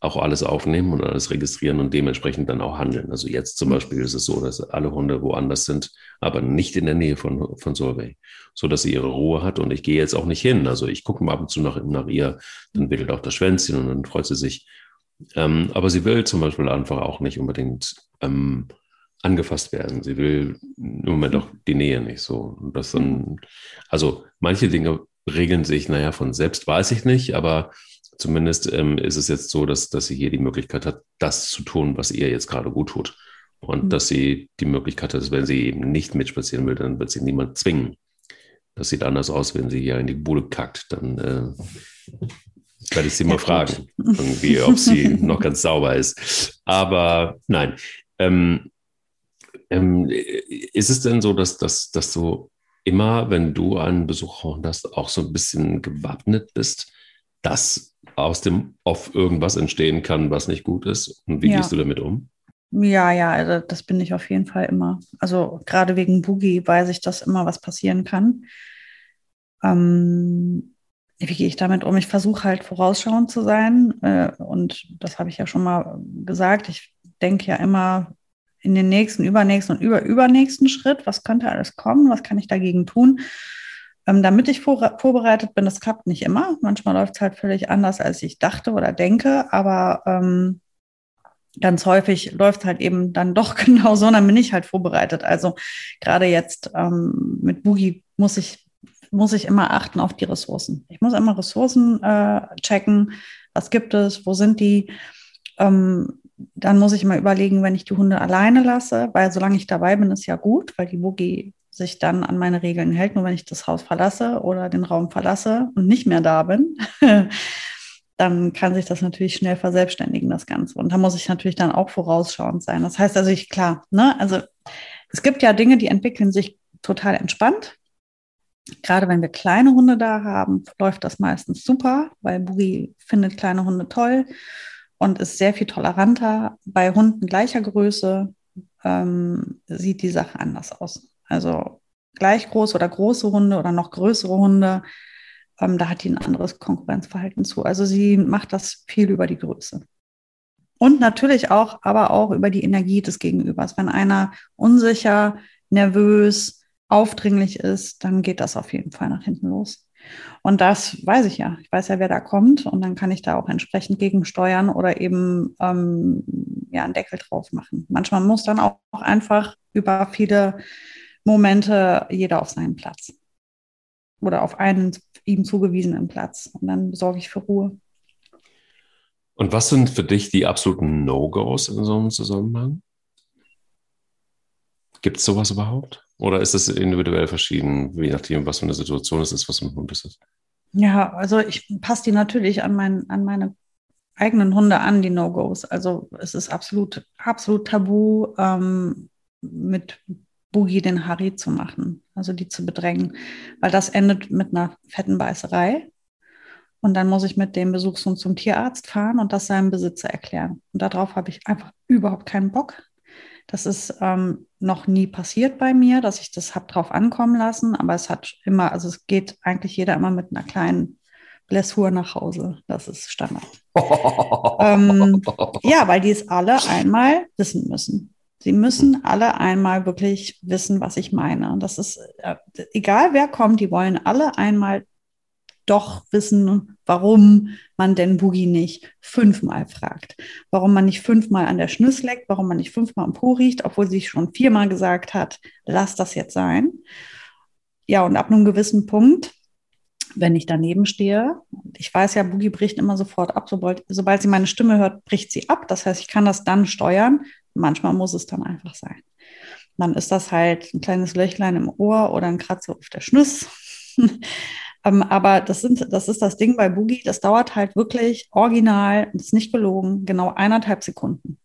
auch alles aufnehmen und alles registrieren und dementsprechend dann auch handeln. Also jetzt zum Beispiel ist es so, dass alle Hunde woanders sind, aber nicht in der Nähe von Solvej, sodass sie ihre Ruhe hat und ich gehe jetzt auch nicht hin. Also ich gucke mal ab und zu nach ihr, dann wickelt auch das Schwänzchen und dann freut sie sich. Aber sie will zum Beispiel einfach auch nicht unbedingt angefasst werden. Sie will im Moment auch die Nähe nicht so. Und das dann, also manche Dinge regeln sich, naja, von selbst weiß ich nicht, aber zumindest ist es jetzt so, dass sie hier die Möglichkeit hat, das zu tun, was ihr jetzt gerade gut tut. Und dass sie die Möglichkeit hat, dass wenn sie eben nicht mitspazieren will, dann wird sie niemand zwingen. Das sieht anders aus, wenn sie hier in die Bude kackt. Dann werde ich sie mal fragen, irgendwie, ob sie noch ganz sauber ist. Aber nein. Ist es denn so, dass du immer, wenn du einen Besuch hast, auch so ein bisschen gewappnet bist, dass aus dem Off irgendwas entstehen kann, was nicht gut ist? Und wie gehst du damit um? Ja, also das bin ich auf jeden Fall immer. Also gerade wegen Boogie weiß ich, dass immer was passieren kann. Wie gehe ich damit um? Ich versuche halt vorausschauend zu sein. Und das habe ich ja schon mal gesagt. Ich denke ja immer in den nächsten, übernächsten und übernächsten Schritt. Was könnte alles kommen? Was kann ich dagegen tun? Damit ich vorbereitet bin, das klappt nicht immer. Manchmal läuft es halt völlig anders, als ich dachte oder denke, aber ganz häufig läuft es halt eben dann doch genau so, dann bin ich halt vorbereitet. Also gerade jetzt mit Boogie muss ich immer achten auf die Ressourcen. Ich muss immer Ressourcen checken, was gibt es, wo sind die, dann muss ich immer überlegen, wenn ich die Hunde alleine lasse, weil solange ich dabei bin, ist ja gut, weil die Boogie sich dann an meine Regeln hält, nur wenn ich das Haus verlasse oder den Raum verlasse und nicht mehr da bin, dann kann sich das natürlich schnell verselbstständigen, das Ganze. Und da muss ich natürlich dann auch vorausschauend sein. Das heißt also, es gibt ja Dinge, die entwickeln sich total entspannt. Gerade wenn wir kleine Hunde da haben, läuft das meistens super, weil Boogie findet kleine Hunde toll und ist sehr viel toleranter. Bei Hunden gleicher Größe sieht die Sache anders aus. Also gleich groß oder große Hunde oder noch größere Hunde da hat die ein anderes Konkurrenzverhalten zu. Also sie macht das viel über die Größe. Und natürlich auch, aber auch über die Energie des Gegenübers. Wenn einer unsicher, nervös, aufdringlich ist, dann geht das auf jeden Fall nach hinten los. Und das weiß ich ja. Ich weiß ja, wer da kommt und dann kann ich da auch entsprechend gegensteuern oder eben einen Deckel drauf machen. Manchmal muss dann auch einfach über viele Momente jeder auf seinen Platz oder auf einen ihm zugewiesenen Platz und dann sorge ich für Ruhe. Und was sind für dich die absoluten No-Gos in so einem Zusammenhang? Gibt es sowas überhaupt? Oder ist es individuell verschieden, je nachdem, was für eine Situation es ist, was für ein Hund es ist? Ja, also ich passe die natürlich an meine eigenen Hunde an, die No-Gos. Also es ist absolut tabu, mit Boogie den Harry zu machen, also die zu bedrängen, weil das endet mit einer fetten Beißerei. Und dann muss ich mit dem Besuchshund zum Tierarzt fahren und das seinem Besitzer erklären. Und darauf habe ich einfach überhaupt keinen Bock. Das ist noch nie passiert bei mir, dass ich das habe drauf ankommen lassen. Aber es hat immer, also es geht eigentlich jeder immer mit einer kleinen Blessur nach Hause. Das ist Standard. Weil die es alle einmal wissen müssen. Sie müssen alle einmal wirklich wissen, was ich meine. Das ist, egal wer kommt, die wollen alle einmal doch wissen, warum man denn Boogie nicht 5-mal fragt. Warum man nicht 5-mal an der Schnüss leckt, warum man nicht 5-mal am Po riecht, obwohl sie schon 4-mal gesagt hat, lass das jetzt sein. Ja, und ab einem gewissen Punkt, wenn ich daneben stehe, ich weiß ja, Boogie bricht immer sofort ab, sobald sie meine Stimme hört, bricht sie ab. Das heißt, ich kann das dann steuern. Manchmal muss es dann einfach sein. Dann ist das halt ein kleines Löchlein im Ohr oder ein Kratzer auf der Schnüss. Aber das ist das Ding bei Boogie, das dauert halt wirklich original, das ist nicht gelogen, genau 1,5 Sekunden.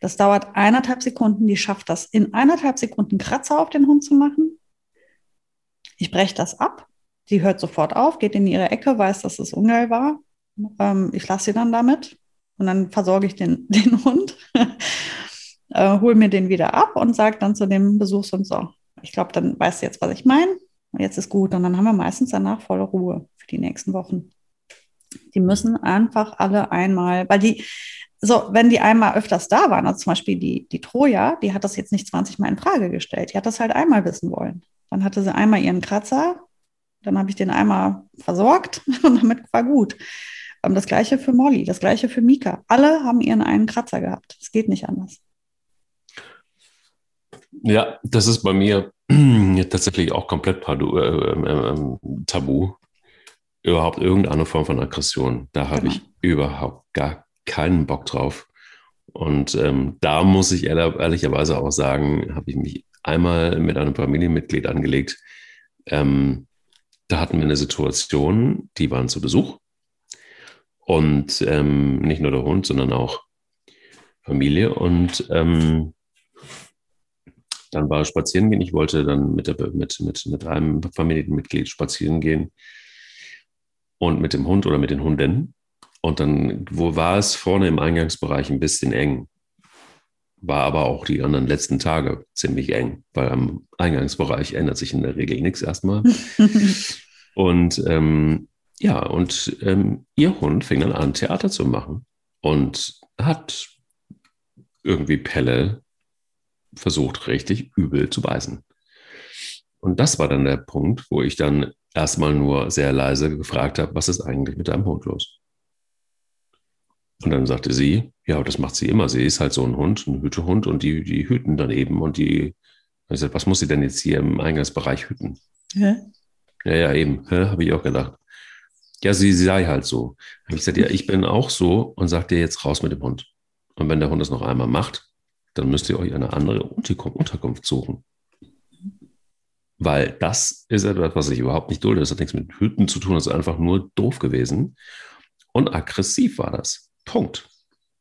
Das dauert 1,5 Sekunden, die schafft das in 1,5 Sekunden Kratzer auf den Hund zu machen. Ich breche das ab, sie hört sofort auf, geht in ihre Ecke, weiß, dass es ungeil war. Ich lasse sie dann damit und dann versorge ich den Hund, hole mir den wieder ab und sage dann zu dem Besuchshund so, ich glaube, dann weißt du jetzt, was ich meine. Und jetzt ist gut. Und dann haben wir meistens danach volle Ruhe für die nächsten Wochen. Die müssen einfach alle einmal, weil die, so, wenn die einmal öfters da waren, also zum Beispiel die Troja, die hat das jetzt nicht 20 Mal in Frage gestellt. Die hat das halt einmal wissen wollen. Dann hatte sie einmal ihren Kratzer, dann habe ich den einmal versorgt und damit war gut. Das Gleiche für Molly, das Gleiche für Mika. Alle haben ihren einen Kratzer gehabt. Es geht nicht anders. Ja, das ist bei mir tatsächlich auch komplett tabu. Überhaupt irgendeine Form von Aggression. Da habe ich überhaupt gar keinen Bock drauf. Und da muss ich ehrlicherweise auch sagen, habe ich mich einmal mit einem Familienmitglied angelegt. Da hatten wir eine Situation, die waren zu Besuch. Und nicht nur der Hund, sondern auch Familie. Und dann war spazieren gehen. Ich wollte dann mit einem Familienmitglied spazieren gehen und mit dem Hund oder mit den Hunden. Und dann war es vorne im Eingangsbereich ein bisschen eng. War aber auch die anderen letzten Tage ziemlich eng, weil am Eingangsbereich ändert sich in der Regel nichts erstmal. Und ihr Hund fing dann an, Theater zu machen und hat irgendwie Pelle versucht, richtig übel zu beißen. Und das war dann der Punkt, wo ich dann erstmal nur sehr leise gefragt habe, was ist eigentlich mit deinem Hund los? Und dann sagte sie, ja, das macht sie immer. Sie ist halt so ein Hund, ein Hütehund und die hüten dann eben. Und die, ich sagte, was muss sie denn jetzt hier im Eingangsbereich hüten? Hä? Ja, eben, habe ich auch gedacht. Ja, sie sei halt so. Habe ich gesagt, ja, ich bin auch so und sag dir jetzt raus mit dem Hund. Und wenn der Hund das noch einmal macht, dann müsst ihr euch eine andere Unterkunft suchen. Weil das ist etwas, was ich überhaupt nicht dulde. Das hat nichts mit Hüten zu tun, das ist einfach nur doof gewesen. Und aggressiv war das. Punkt.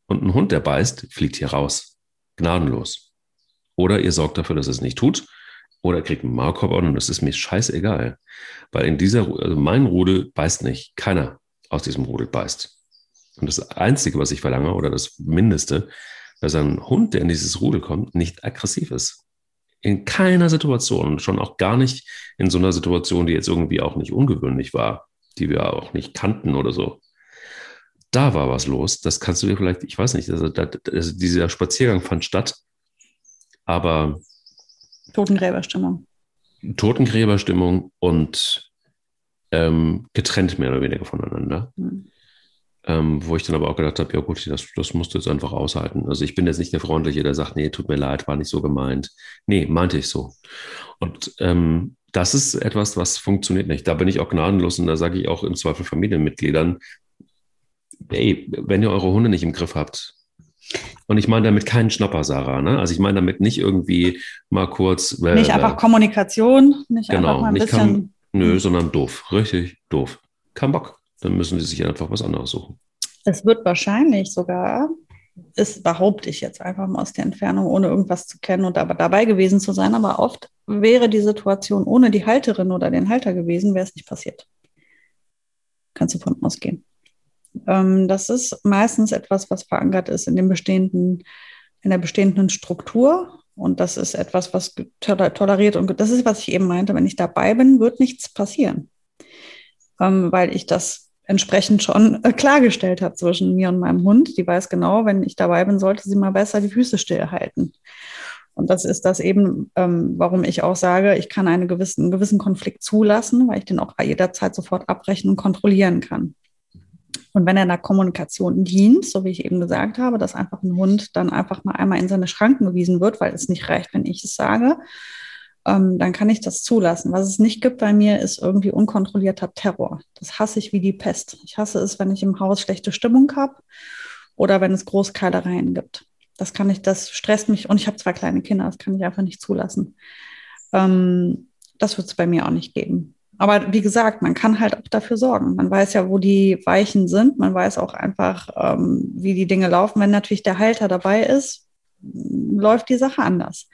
Und ein Hund, der beißt, fliegt hier raus. Gnadenlos. Oder ihr sorgt dafür, dass es nicht tut. Oder kriegt einen Maulkorb an und das ist mir scheißegal. Weil mein Rudel beißt nicht. Keiner aus diesem Rudel beißt. Und das Einzige, was ich verlange, oder das Mindeste, dass ein Hund, der in dieses Rudel kommt, nicht aggressiv ist. In keiner Situation, schon auch gar nicht in so einer Situation, die jetzt irgendwie auch nicht ungewöhnlich war. die wir auch nicht kannten oder so. Da war was los, das kannst du dir vielleicht, ich weiß nicht, also dieser Spaziergang fand statt, aber Totengräberstimmung und getrennt mehr oder weniger voneinander. Mhm. Wo ich dann aber auch gedacht habe, ja gut, das musst du jetzt einfach aushalten. Also ich bin jetzt nicht der Freundliche, der sagt, nee, tut mir leid, war nicht so gemeint. Nee, meinte ich so. Und das ist etwas, was funktioniert nicht. Da bin ich auch gnadenlos und da sage ich auch im Zweifel Familienmitgliedern, ey, wenn ihr eure Hunde nicht im Griff habt, und ich meine damit keinen Schnapper, Sarah, ne? Also ich meine damit nicht irgendwie mal kurz... nicht einfach Kommunikation, nicht einfach mal ein bisschen... nö, sondern doof, richtig doof. Kein Bock. Dann müssen die sich einfach was anderes suchen. Es wird wahrscheinlich sogar, behaupte ich jetzt einfach mal aus der Entfernung, ohne irgendwas zu kennen und aber dabei gewesen zu sein, aber oft wäre die Situation ohne die Halterin oder den Halter gewesen, wäre es nicht passiert. Kannst du von ausgehen. Das ist meistens etwas, was verankert ist in der bestehenden Struktur. Und das ist etwas, was toleriert und das ist, was ich eben meinte. Wenn ich dabei bin, wird nichts passieren, weil ich das entsprechend schon klargestellt habe zwischen mir und meinem Hund. Die weiß genau, wenn ich dabei bin, sollte sie mal besser die Füße stillhalten. Und das ist das eben, warum ich auch sage, ich kann einen gewissen Konflikt zulassen, weil ich den auch jederzeit sofort abbrechen und kontrollieren kann. Und wenn er einer Kommunikation dient, so wie ich eben gesagt habe, dass einfach ein Hund dann einfach mal einmal in seine Schranken gewiesen wird, weil es nicht reicht, wenn ich es sage, dann kann ich das zulassen. Was es nicht gibt bei mir, ist irgendwie unkontrollierter Terror. Das hasse ich wie die Pest. Ich hasse es, wenn ich im Haus schlechte Stimmung habe oder wenn es Großkeilereien gibt. Das stresst mich. Und ich habe 2 kleine Kinder, das kann ich einfach nicht zulassen. Das wird es bei mir auch nicht geben. Aber wie gesagt, man kann halt auch dafür sorgen. Man weiß ja, wo die Weichen sind. Man weiß auch einfach, wie die Dinge laufen. Wenn natürlich der Halter dabei ist, läuft die Sache anders.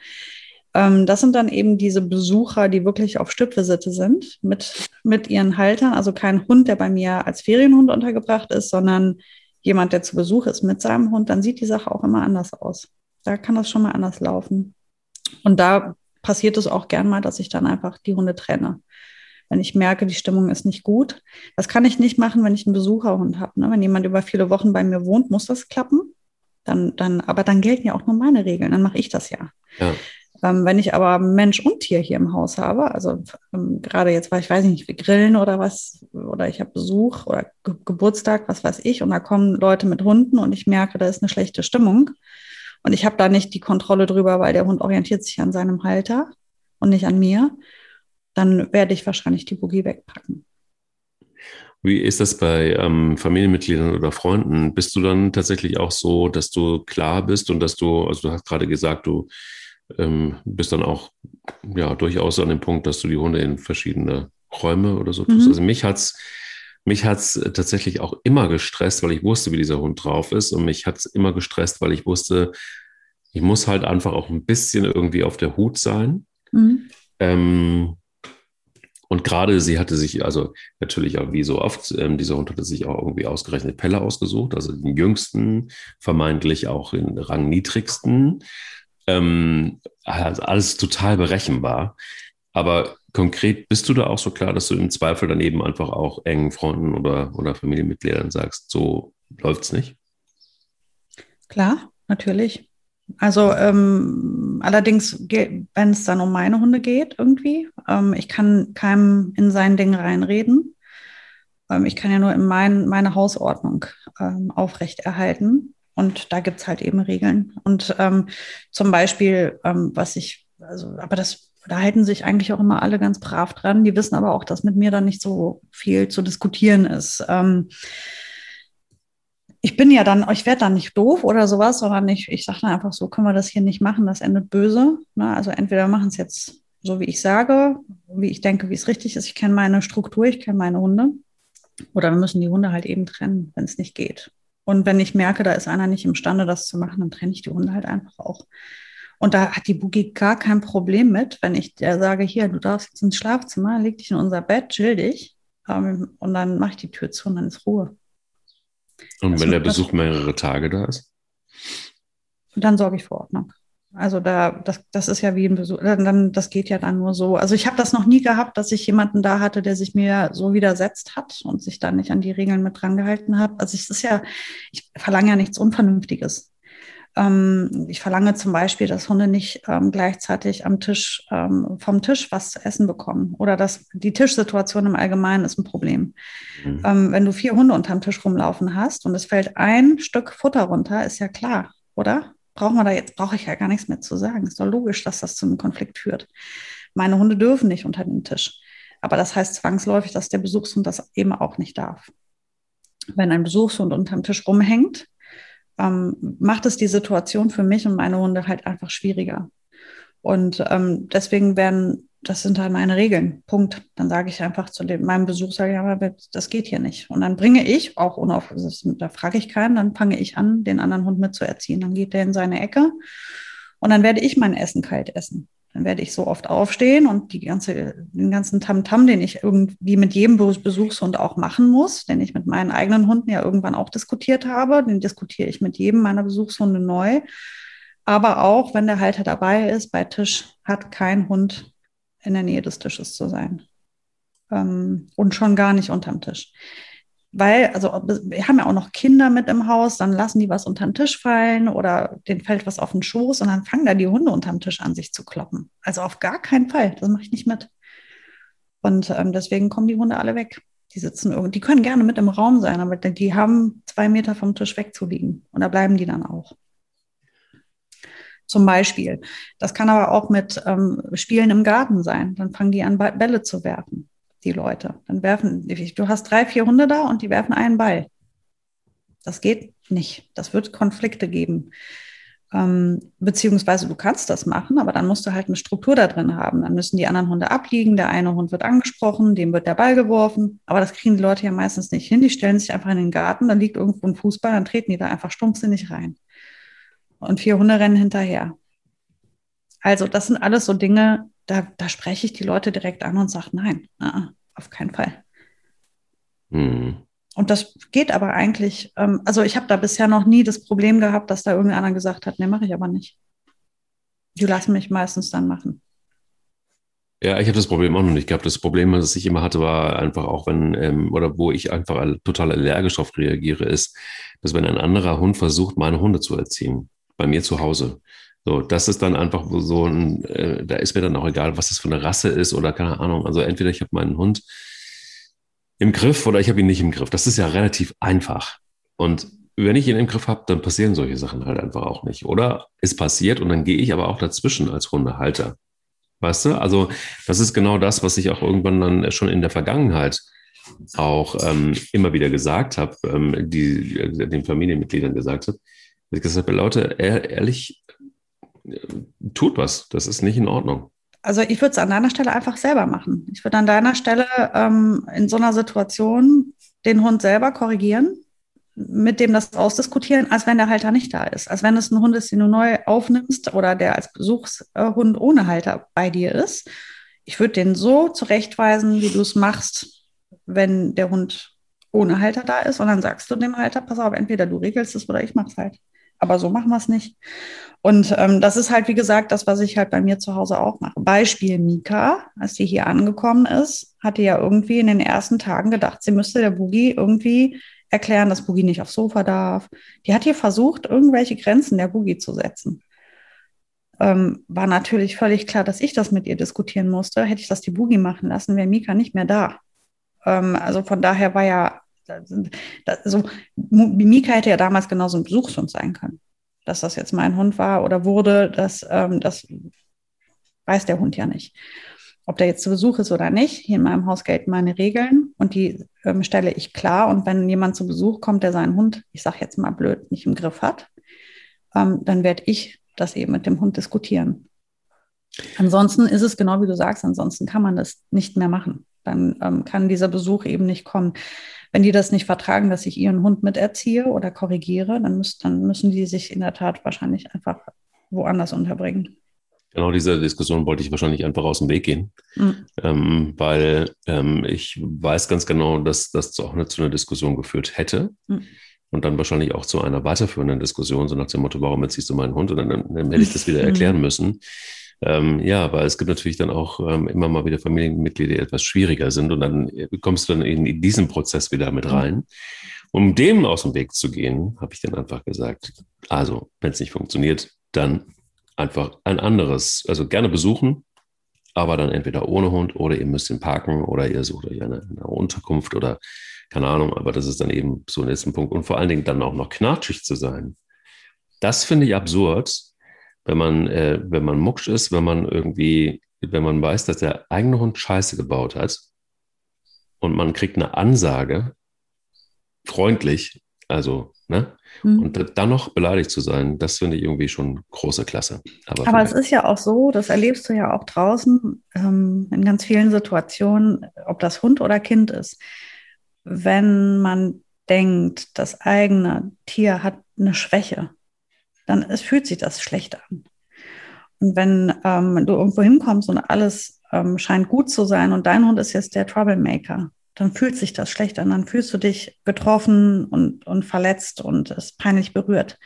Das sind dann eben diese Besucher, die wirklich auf Stippvisite sind mit ihren Haltern. Also kein Hund, der bei mir als Ferienhund untergebracht ist, sondern jemand, der zu Besuch ist mit seinem Hund. Dann sieht die Sache auch immer anders aus. Da kann das schon mal anders laufen. Und da passiert es auch gern mal, dass ich dann einfach die Hunde trenne. Wenn ich merke, die Stimmung ist nicht gut. Das kann ich nicht machen, wenn ich einen Besucherhund habe. Ne? Wenn jemand über viele Wochen bei mir wohnt, muss das klappen. Aber dann gelten ja auch nur meine Regeln, dann mache ich das ja. Wenn ich aber Mensch und Tier hier im Haus habe, also gerade jetzt, weil ich weiß nicht, wir grillen oder was, oder ich habe Besuch oder Geburtstag, was weiß ich, und da kommen Leute mit Hunden und ich merke, da ist eine schlechte Stimmung. Und ich habe da nicht die Kontrolle drüber, weil der Hund orientiert sich an seinem Halter und nicht an mir. Dann werde ich wahrscheinlich die Boogie wegpacken. Wie ist das bei Familienmitgliedern oder Freunden? Bist du dann tatsächlich auch so, dass du klar bist und dass also du hast gerade gesagt, du bist dann auch ja durchaus an dem Punkt, dass du die Hunde in verschiedene Räume oder so tust? Mhm. Also mich hat's tatsächlich auch immer gestresst, weil ich wusste, wie dieser Hund drauf ist. Und mich hat's immer gestresst, weil ich wusste, ich muss halt einfach auch ein bisschen irgendwie auf der Hut sein. Mhm. Und gerade sie hatte sich, also natürlich auch wie so oft, dieser Hund hatte sich auch irgendwie ausgerechnet Pelle ausgesucht, also den jüngsten, vermeintlich auch den rangniedrigsten. Also alles total berechenbar. Aber konkret bist du da auch so klar, dass du im Zweifel dann eben einfach auch engen Freunden oder Familienmitgliedern sagst, so läuft's nicht? Klar, natürlich. Also allerdings, wenn es dann um meine Hunde geht irgendwie, ich kann keinem in sein Ding reinreden. Ich kann ja nur in meine Hausordnung aufrechterhalten und da gibt es halt eben Regeln. Und zum Beispiel, da halten sich eigentlich auch immer alle ganz brav dran. Die wissen aber auch, dass mit mir dann nicht so viel zu diskutieren ist. Ich werde dann nicht doof oder sowas, sondern ich sage dann einfach so, können wir das hier nicht machen, das endet böse. Ne? Also entweder machen es jetzt so, wie ich sage, wie ich denke, wie es richtig ist. Ich kenne meine Struktur, ich kenne meine Hunde. Oder wir müssen die Hunde halt eben trennen, wenn es nicht geht. Und wenn ich merke, da ist einer nicht imstande, das zu machen, dann trenne ich die Hunde halt einfach auch. Und da hat die Boogie gar kein Problem mit, wenn ich der sage, hier, du darfst jetzt ins Schlafzimmer, leg dich in unser Bett, chill dich. Und dann mache ich die Tür zu und dann ist Ruhe. Und wenn der Besuch mehrere Tage da ist? Dann sorge ich für Ordnung. Also das ist ja wie ein Besuch, das geht ja dann nur so. Also ich habe das noch nie gehabt, dass ich jemanden da hatte, der sich mir so widersetzt hat und sich dann nicht an die Regeln mit dran gehalten hat. Also ich verlange ja nichts Unvernünftiges. Ich verlange zum Beispiel, dass Hunde nicht gleichzeitig am Tisch, vom Tisch was zu essen bekommen. Oder dass die Tischsituation im Allgemeinen ist ein Problem. Mhm. Wenn du 4 Hunde unterm Tisch rumlaufen hast und es fällt ein Stück Futter runter, ist ja klar, oder? Brauche ich ja gar nichts mehr zu sagen. Ist doch logisch, dass das zu einem Konflikt führt. Meine Hunde dürfen nicht unter den Tisch. Aber das heißt zwangsläufig, dass der Besuchshund das eben auch nicht darf. Wenn ein Besuchshund unterm Tisch rumhängt, macht es die Situation für mich und meine Hunde halt einfach schwieriger. Und deswegen das sind halt meine Regeln, Punkt. Dann sage ich einfach zu meinem Besuch, aber das geht hier nicht. Und dann bringe ich, auch da frage ich keinen, dann fange ich an, den anderen Hund mitzuerziehen. Dann geht der in seine Ecke und dann werde ich mein Essen kalt essen. Dann werde ich so oft aufstehen und den ganzen Tamtam, den ich irgendwie mit jedem Besuchshund auch machen muss, den ich mit meinen eigenen Hunden ja irgendwann auch diskutiert habe, den diskutiere ich mit jedem meiner Besuchshunde neu. Aber auch, wenn der Halter dabei ist, bei Tisch hat kein Hund in der Nähe des Tisches zu sein. Und schon gar nicht unterm Tisch. Weil, wir haben ja auch noch Kinder mit im Haus, dann lassen die was unterm Tisch fallen oder denen fällt was auf den Schoß und dann fangen da die Hunde unterm Tisch an, sich zu kloppen. Also auf gar keinen Fall, das mache ich nicht mit. Und deswegen kommen die Hunde alle weg. Die sitzen die können gerne mit im Raum sein, aber die haben 2 Meter vom Tisch wegzuliegen. Und da bleiben die dann auch. Zum Beispiel. Das kann aber auch mit Spielen im Garten sein. Dann fangen die an, Bälle zu werfen, die Leute. Dann du hast 3, 4 Hunde da und die werfen einen Ball. Das geht nicht. Das wird Konflikte geben. Beziehungsweise du kannst das machen, aber dann musst du halt eine Struktur da drin haben. Dann müssen die anderen Hunde abliegen. Der eine Hund wird angesprochen, dem wird der Ball geworfen. Aber das kriegen die Leute ja meistens nicht hin. Die stellen sich einfach in den Garten, dann liegt irgendwo ein Fußball, dann treten die da einfach stumpfsinnig rein. Und 4 Hunde rennen hinterher. Also das sind alles so Dinge, da spreche ich die Leute direkt an und sage, nein, auf keinen Fall. Mhm. Und das geht aber eigentlich, ich habe da bisher noch nie das Problem gehabt, dass da irgendeiner gesagt hat, nee, mache ich aber nicht. Die lassen mich meistens dann machen. Ja, ich habe das Problem auch noch nicht gehabt. Das Problem, was ich immer hatte, war einfach auch, wo ich einfach total allergisch drauf reagiere, ist, dass wenn ein anderer Hund versucht, meine Hunde zu erziehen, bei mir zu Hause. So, das ist dann einfach so da ist mir dann auch egal, was das für eine Rasse ist oder keine Ahnung. Also entweder ich habe meinen Hund im Griff oder ich habe ihn nicht im Griff. Das ist ja relativ einfach. Und wenn ich ihn im Griff habe, dann passieren solche Sachen halt einfach auch nicht. Oder es passiert und dann gehe ich aber auch dazwischen als Hundehalter. Weißt du, also das ist genau das, was ich auch irgendwann dann schon in der Vergangenheit auch immer wieder gesagt habe, den Familienmitgliedern gesagt habe. Ich gesagt habe, Leute, ehrlich, tut was, das ist nicht in Ordnung. Also ich würde es an deiner Stelle einfach selber machen. Ich würde an deiner Stelle in so einer Situation den Hund selber korrigieren, mit dem das ausdiskutieren, als wenn der Halter nicht da ist. Als wenn es ein Hund ist, den du neu aufnimmst oder der als Besuchshund ohne Halter bei dir ist. Ich würde den so zurechtweisen, wie du es machst, wenn der Hund ohne Halter da ist. Und dann sagst du dem Halter, pass auf, entweder du regelst es oder ich mache es halt. Aber so machen wir es nicht. Und das ist halt, wie gesagt, das, was ich halt bei mir zu Hause auch mache. Beispiel Mika, als die hier angekommen ist, hatte ja irgendwie in den ersten Tagen gedacht, sie müsste der Boogie irgendwie erklären, dass Boogie nicht aufs Sofa darf. Die hat hier versucht, irgendwelche Grenzen der Boogie zu setzen. War natürlich völlig klar, dass ich das mit ihr diskutieren musste. Hätte ich das die Boogie machen lassen, wäre Mika nicht mehr da. Also von daher war ja, Mika hätte ja damals genauso ein Besuchshund sein können. Dass das jetzt mein Hund war oder wurde, das weiß der Hund ja nicht. Ob der jetzt zu Besuch ist oder nicht, hier in meinem Haus gelten meine Regeln und die stelle ich klar. Und wenn jemand zu Besuch kommt, der seinen Hund, ich sage jetzt mal blöd, nicht im Griff hat, dann werde ich das eben mit dem Hund diskutieren. Ansonsten ist es genau wie du sagst, ansonsten kann man das nicht mehr machen. Dann kann dieser Besuch eben nicht kommen. Wenn die das nicht vertragen, dass ich ihren Hund miterziehe oder korrigiere, dann müssen die sich in der Tat wahrscheinlich einfach woanders unterbringen. Genau dieser Diskussion wollte ich wahrscheinlich einfach aus dem Weg gehen, weil ich weiß ganz genau, dass das auch nicht zu einer Diskussion geführt hätte. und dann wahrscheinlich auch zu einer weiterführenden Diskussion, so nach dem Motto, warum erziehst du meinen Hund? Und dann hätte ich das wieder erklären müssen. Ja, weil es gibt natürlich dann auch immer mal wieder Familienmitglieder, die etwas schwieriger sind und dann kommst du dann in diesen Prozess wieder mit rein. Um dem aus dem Weg zu gehen, habe ich dann einfach gesagt, also, wenn es nicht funktioniert, dann einfach ein anderes, also gerne besuchen, aber dann entweder ohne Hund oder ihr müsst ihn parken oder ihr sucht euch eine Unterkunft oder keine Ahnung, aber das ist dann eben so ein letzten Punkt. Und vor allen Dingen dann auch noch knatschig zu sein. Das finde ich absurd, wenn man mucksch ist, wenn man weiß, dass der eigene Hund Scheiße gebaut hat und man kriegt eine Ansage, freundlich, also, ne? Mhm. Und dann noch beleidigt zu sein, das finde ich irgendwie schon große Klasse. Aber es ist ja auch so, das erlebst du ja auch draußen in ganz vielen Situationen, ob das Hund oder Kind ist. Wenn man denkt, das eigene Tier hat eine Schwäche, dann fühlt sich das schlecht an. Und wenn du irgendwo hinkommst und alles scheint gut zu sein und dein Hund ist jetzt der Troublemaker, dann fühlt sich das schlecht an, dann fühlst du dich getroffen und verletzt und ist peinlich berührt.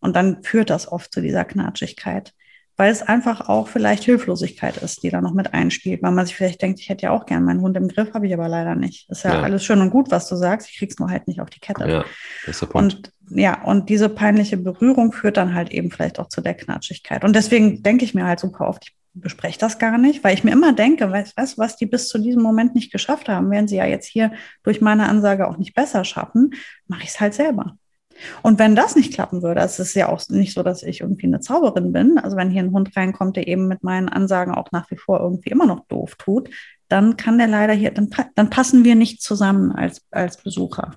Und dann führt das oft zu dieser Knatschigkeit, weil es einfach auch vielleicht Hilflosigkeit ist, die da noch mit einspielt, weil man sich vielleicht denkt, ich hätte ja auch gern meinen Hund im Griff, habe ich aber leider nicht. Ist ja alles schön und gut, was du sagst, ich krieg's nur halt nicht auf die Kette. Ja, das ist der Punkt. Und diese peinliche Berührung führt dann halt eben vielleicht auch zu der Knatschigkeit. Und deswegen denke ich mir halt super oft, ich bespreche das gar nicht, weil ich mir immer denke, weißt du, was die bis zu diesem Moment nicht geschafft haben, werden sie ja jetzt hier durch meine Ansage auch nicht besser schaffen, mache ich es halt selber. Und wenn das nicht klappen würde, es ist ja auch nicht so, dass ich irgendwie eine Zauberin bin, also wenn hier ein Hund reinkommt, der eben mit meinen Ansagen auch nach wie vor irgendwie immer noch doof tut, dann kann der leider hier, dann passen wir nicht zusammen als Besucher.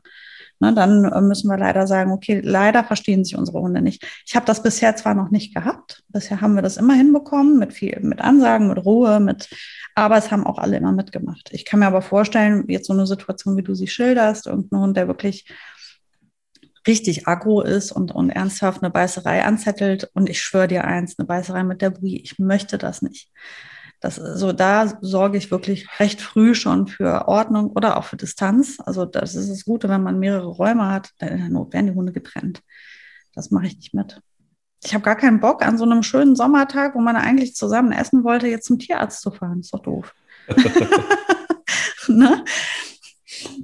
Ne, dann müssen wir leider sagen, okay, leider verstehen sich unsere Hunde nicht. Ich habe das bisher zwar noch nicht gehabt, bisher haben wir das immer hinbekommen, mit Ansagen, mit Ruhe, aber es haben auch alle immer mitgemacht. Ich kann mir aber vorstellen, jetzt so eine Situation, wie du sie schilderst, irgendein Hund, der wirklich richtig aggro ist und ernsthaft eine Beißerei anzettelt. Und ich schwöre dir eins, eine Beißerei mit der Boogie, ich möchte das nicht. Da sorge ich wirklich recht früh schon für Ordnung oder auch für Distanz. Also das ist das Gute, wenn man mehrere Räume hat, dann werden die Hunde getrennt. Das mache ich nicht mit. Ich habe gar keinen Bock, an so einem schönen Sommertag, wo man eigentlich zusammen essen wollte, jetzt zum Tierarzt zu fahren. Ist doch doof. Ne?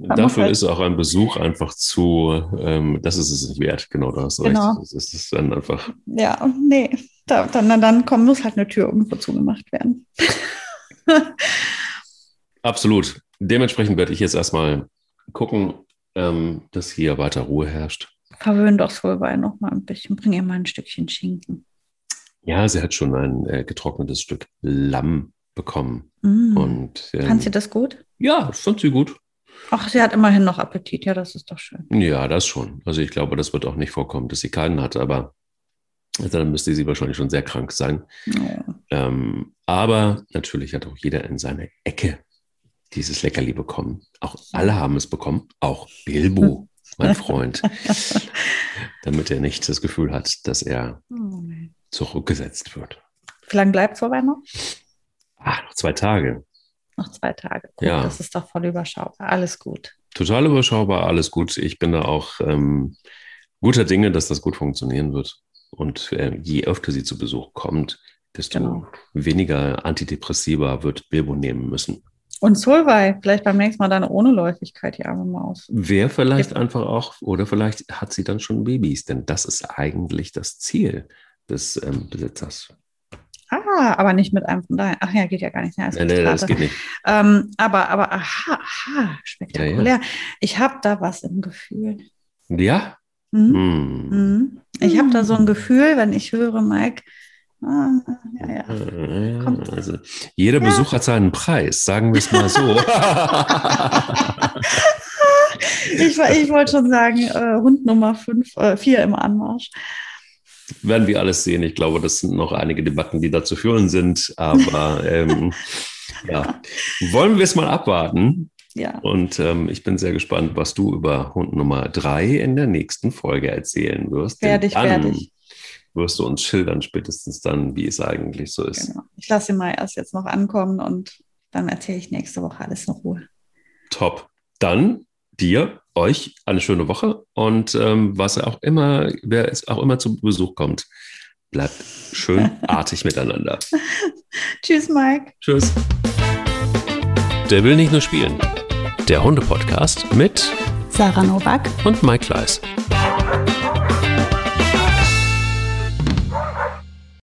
Dafür ist auch ein Besuch einfach zu, das ist es nicht wert, genau, da hast du recht. Das ist dann einfach. Ja, nee, dann muss halt eine Tür irgendwo zugemacht werden. Absolut. Dementsprechend werde ich jetzt erstmal gucken, dass hier weiter Ruhe herrscht. Verwöhnen doch Solvej noch mal ein bisschen, bring ihr mal ein Stückchen Schinken. Ja, sie hat schon ein getrocknetes Stück Lamm bekommen. Fand sie das gut? Ja, das fand sie gut. Ach, sie hat immerhin noch Appetit. Ja, das ist doch schön. Ja, das schon. Also ich glaube, das wird auch nicht vorkommen, dass sie keinen hat, aber dann müsste sie wahrscheinlich schon sehr krank sein. Ja. Aber natürlich hat auch jeder in seiner Ecke dieses Leckerli bekommen. Auch alle haben es bekommen, auch Bilbo, mein Freund, damit er nicht das Gefühl hat, dass er zurückgesetzt wird. Wie lange bleibt es vorbei noch? Ach, noch 2 Tage. Noch 2 Tage. Gut, ja. Das ist doch voll überschaubar. Alles gut. Total überschaubar, alles gut. Ich bin da auch guter Dinge, dass das gut funktionieren wird. Und je öfter sie zu Besuch kommt, desto weniger Antidepressiva wird Bilbo nehmen müssen. Und Solvej, vielleicht beim nächsten Mal dann ohne Läufigkeit, die arme Maus. Wer vielleicht einfach auch, oder vielleicht hat sie dann schon Babys, denn das ist eigentlich das Ziel des Besitzers. Ah, aber nicht mit einem von daher. Ach ja, geht ja gar nicht. Ja, nein, das geht nicht. Aber aha, spektakulär. Ja. Ich habe da was im Gefühl. Ja? Ich habe da so ein Gefühl, wenn ich höre, Mike, kommt. Also, jeder Besuch hat seinen Preis, sagen wir es mal so. Ich wollte schon sagen, Hund Nummer 4 im Anmarsch. Werden wir alles sehen. Ich glaube, das sind noch einige Debatten, die da zu führen sind. Aber ja, wollen wir es mal abwarten. Ja. Und ich bin sehr gespannt, was du über Hund Nummer 3 in der nächsten Folge erzählen wirst. Fertig. Wirst du uns schildern, spätestens dann, wie es eigentlich so ist. Genau. Ich lasse ihn mal erst jetzt noch ankommen und dann erzähle ich nächste Woche alles in Ruhe. Top. Dann dir, euch eine schöne Woche und was auch immer, wer es auch immer zu Besuch kommt, bleibt schön artig miteinander. Tschüss, Mike. Tschüss. Der will nicht nur spielen. Der Hunde-Podcast mit Sarah Nowak und Mike Kleis.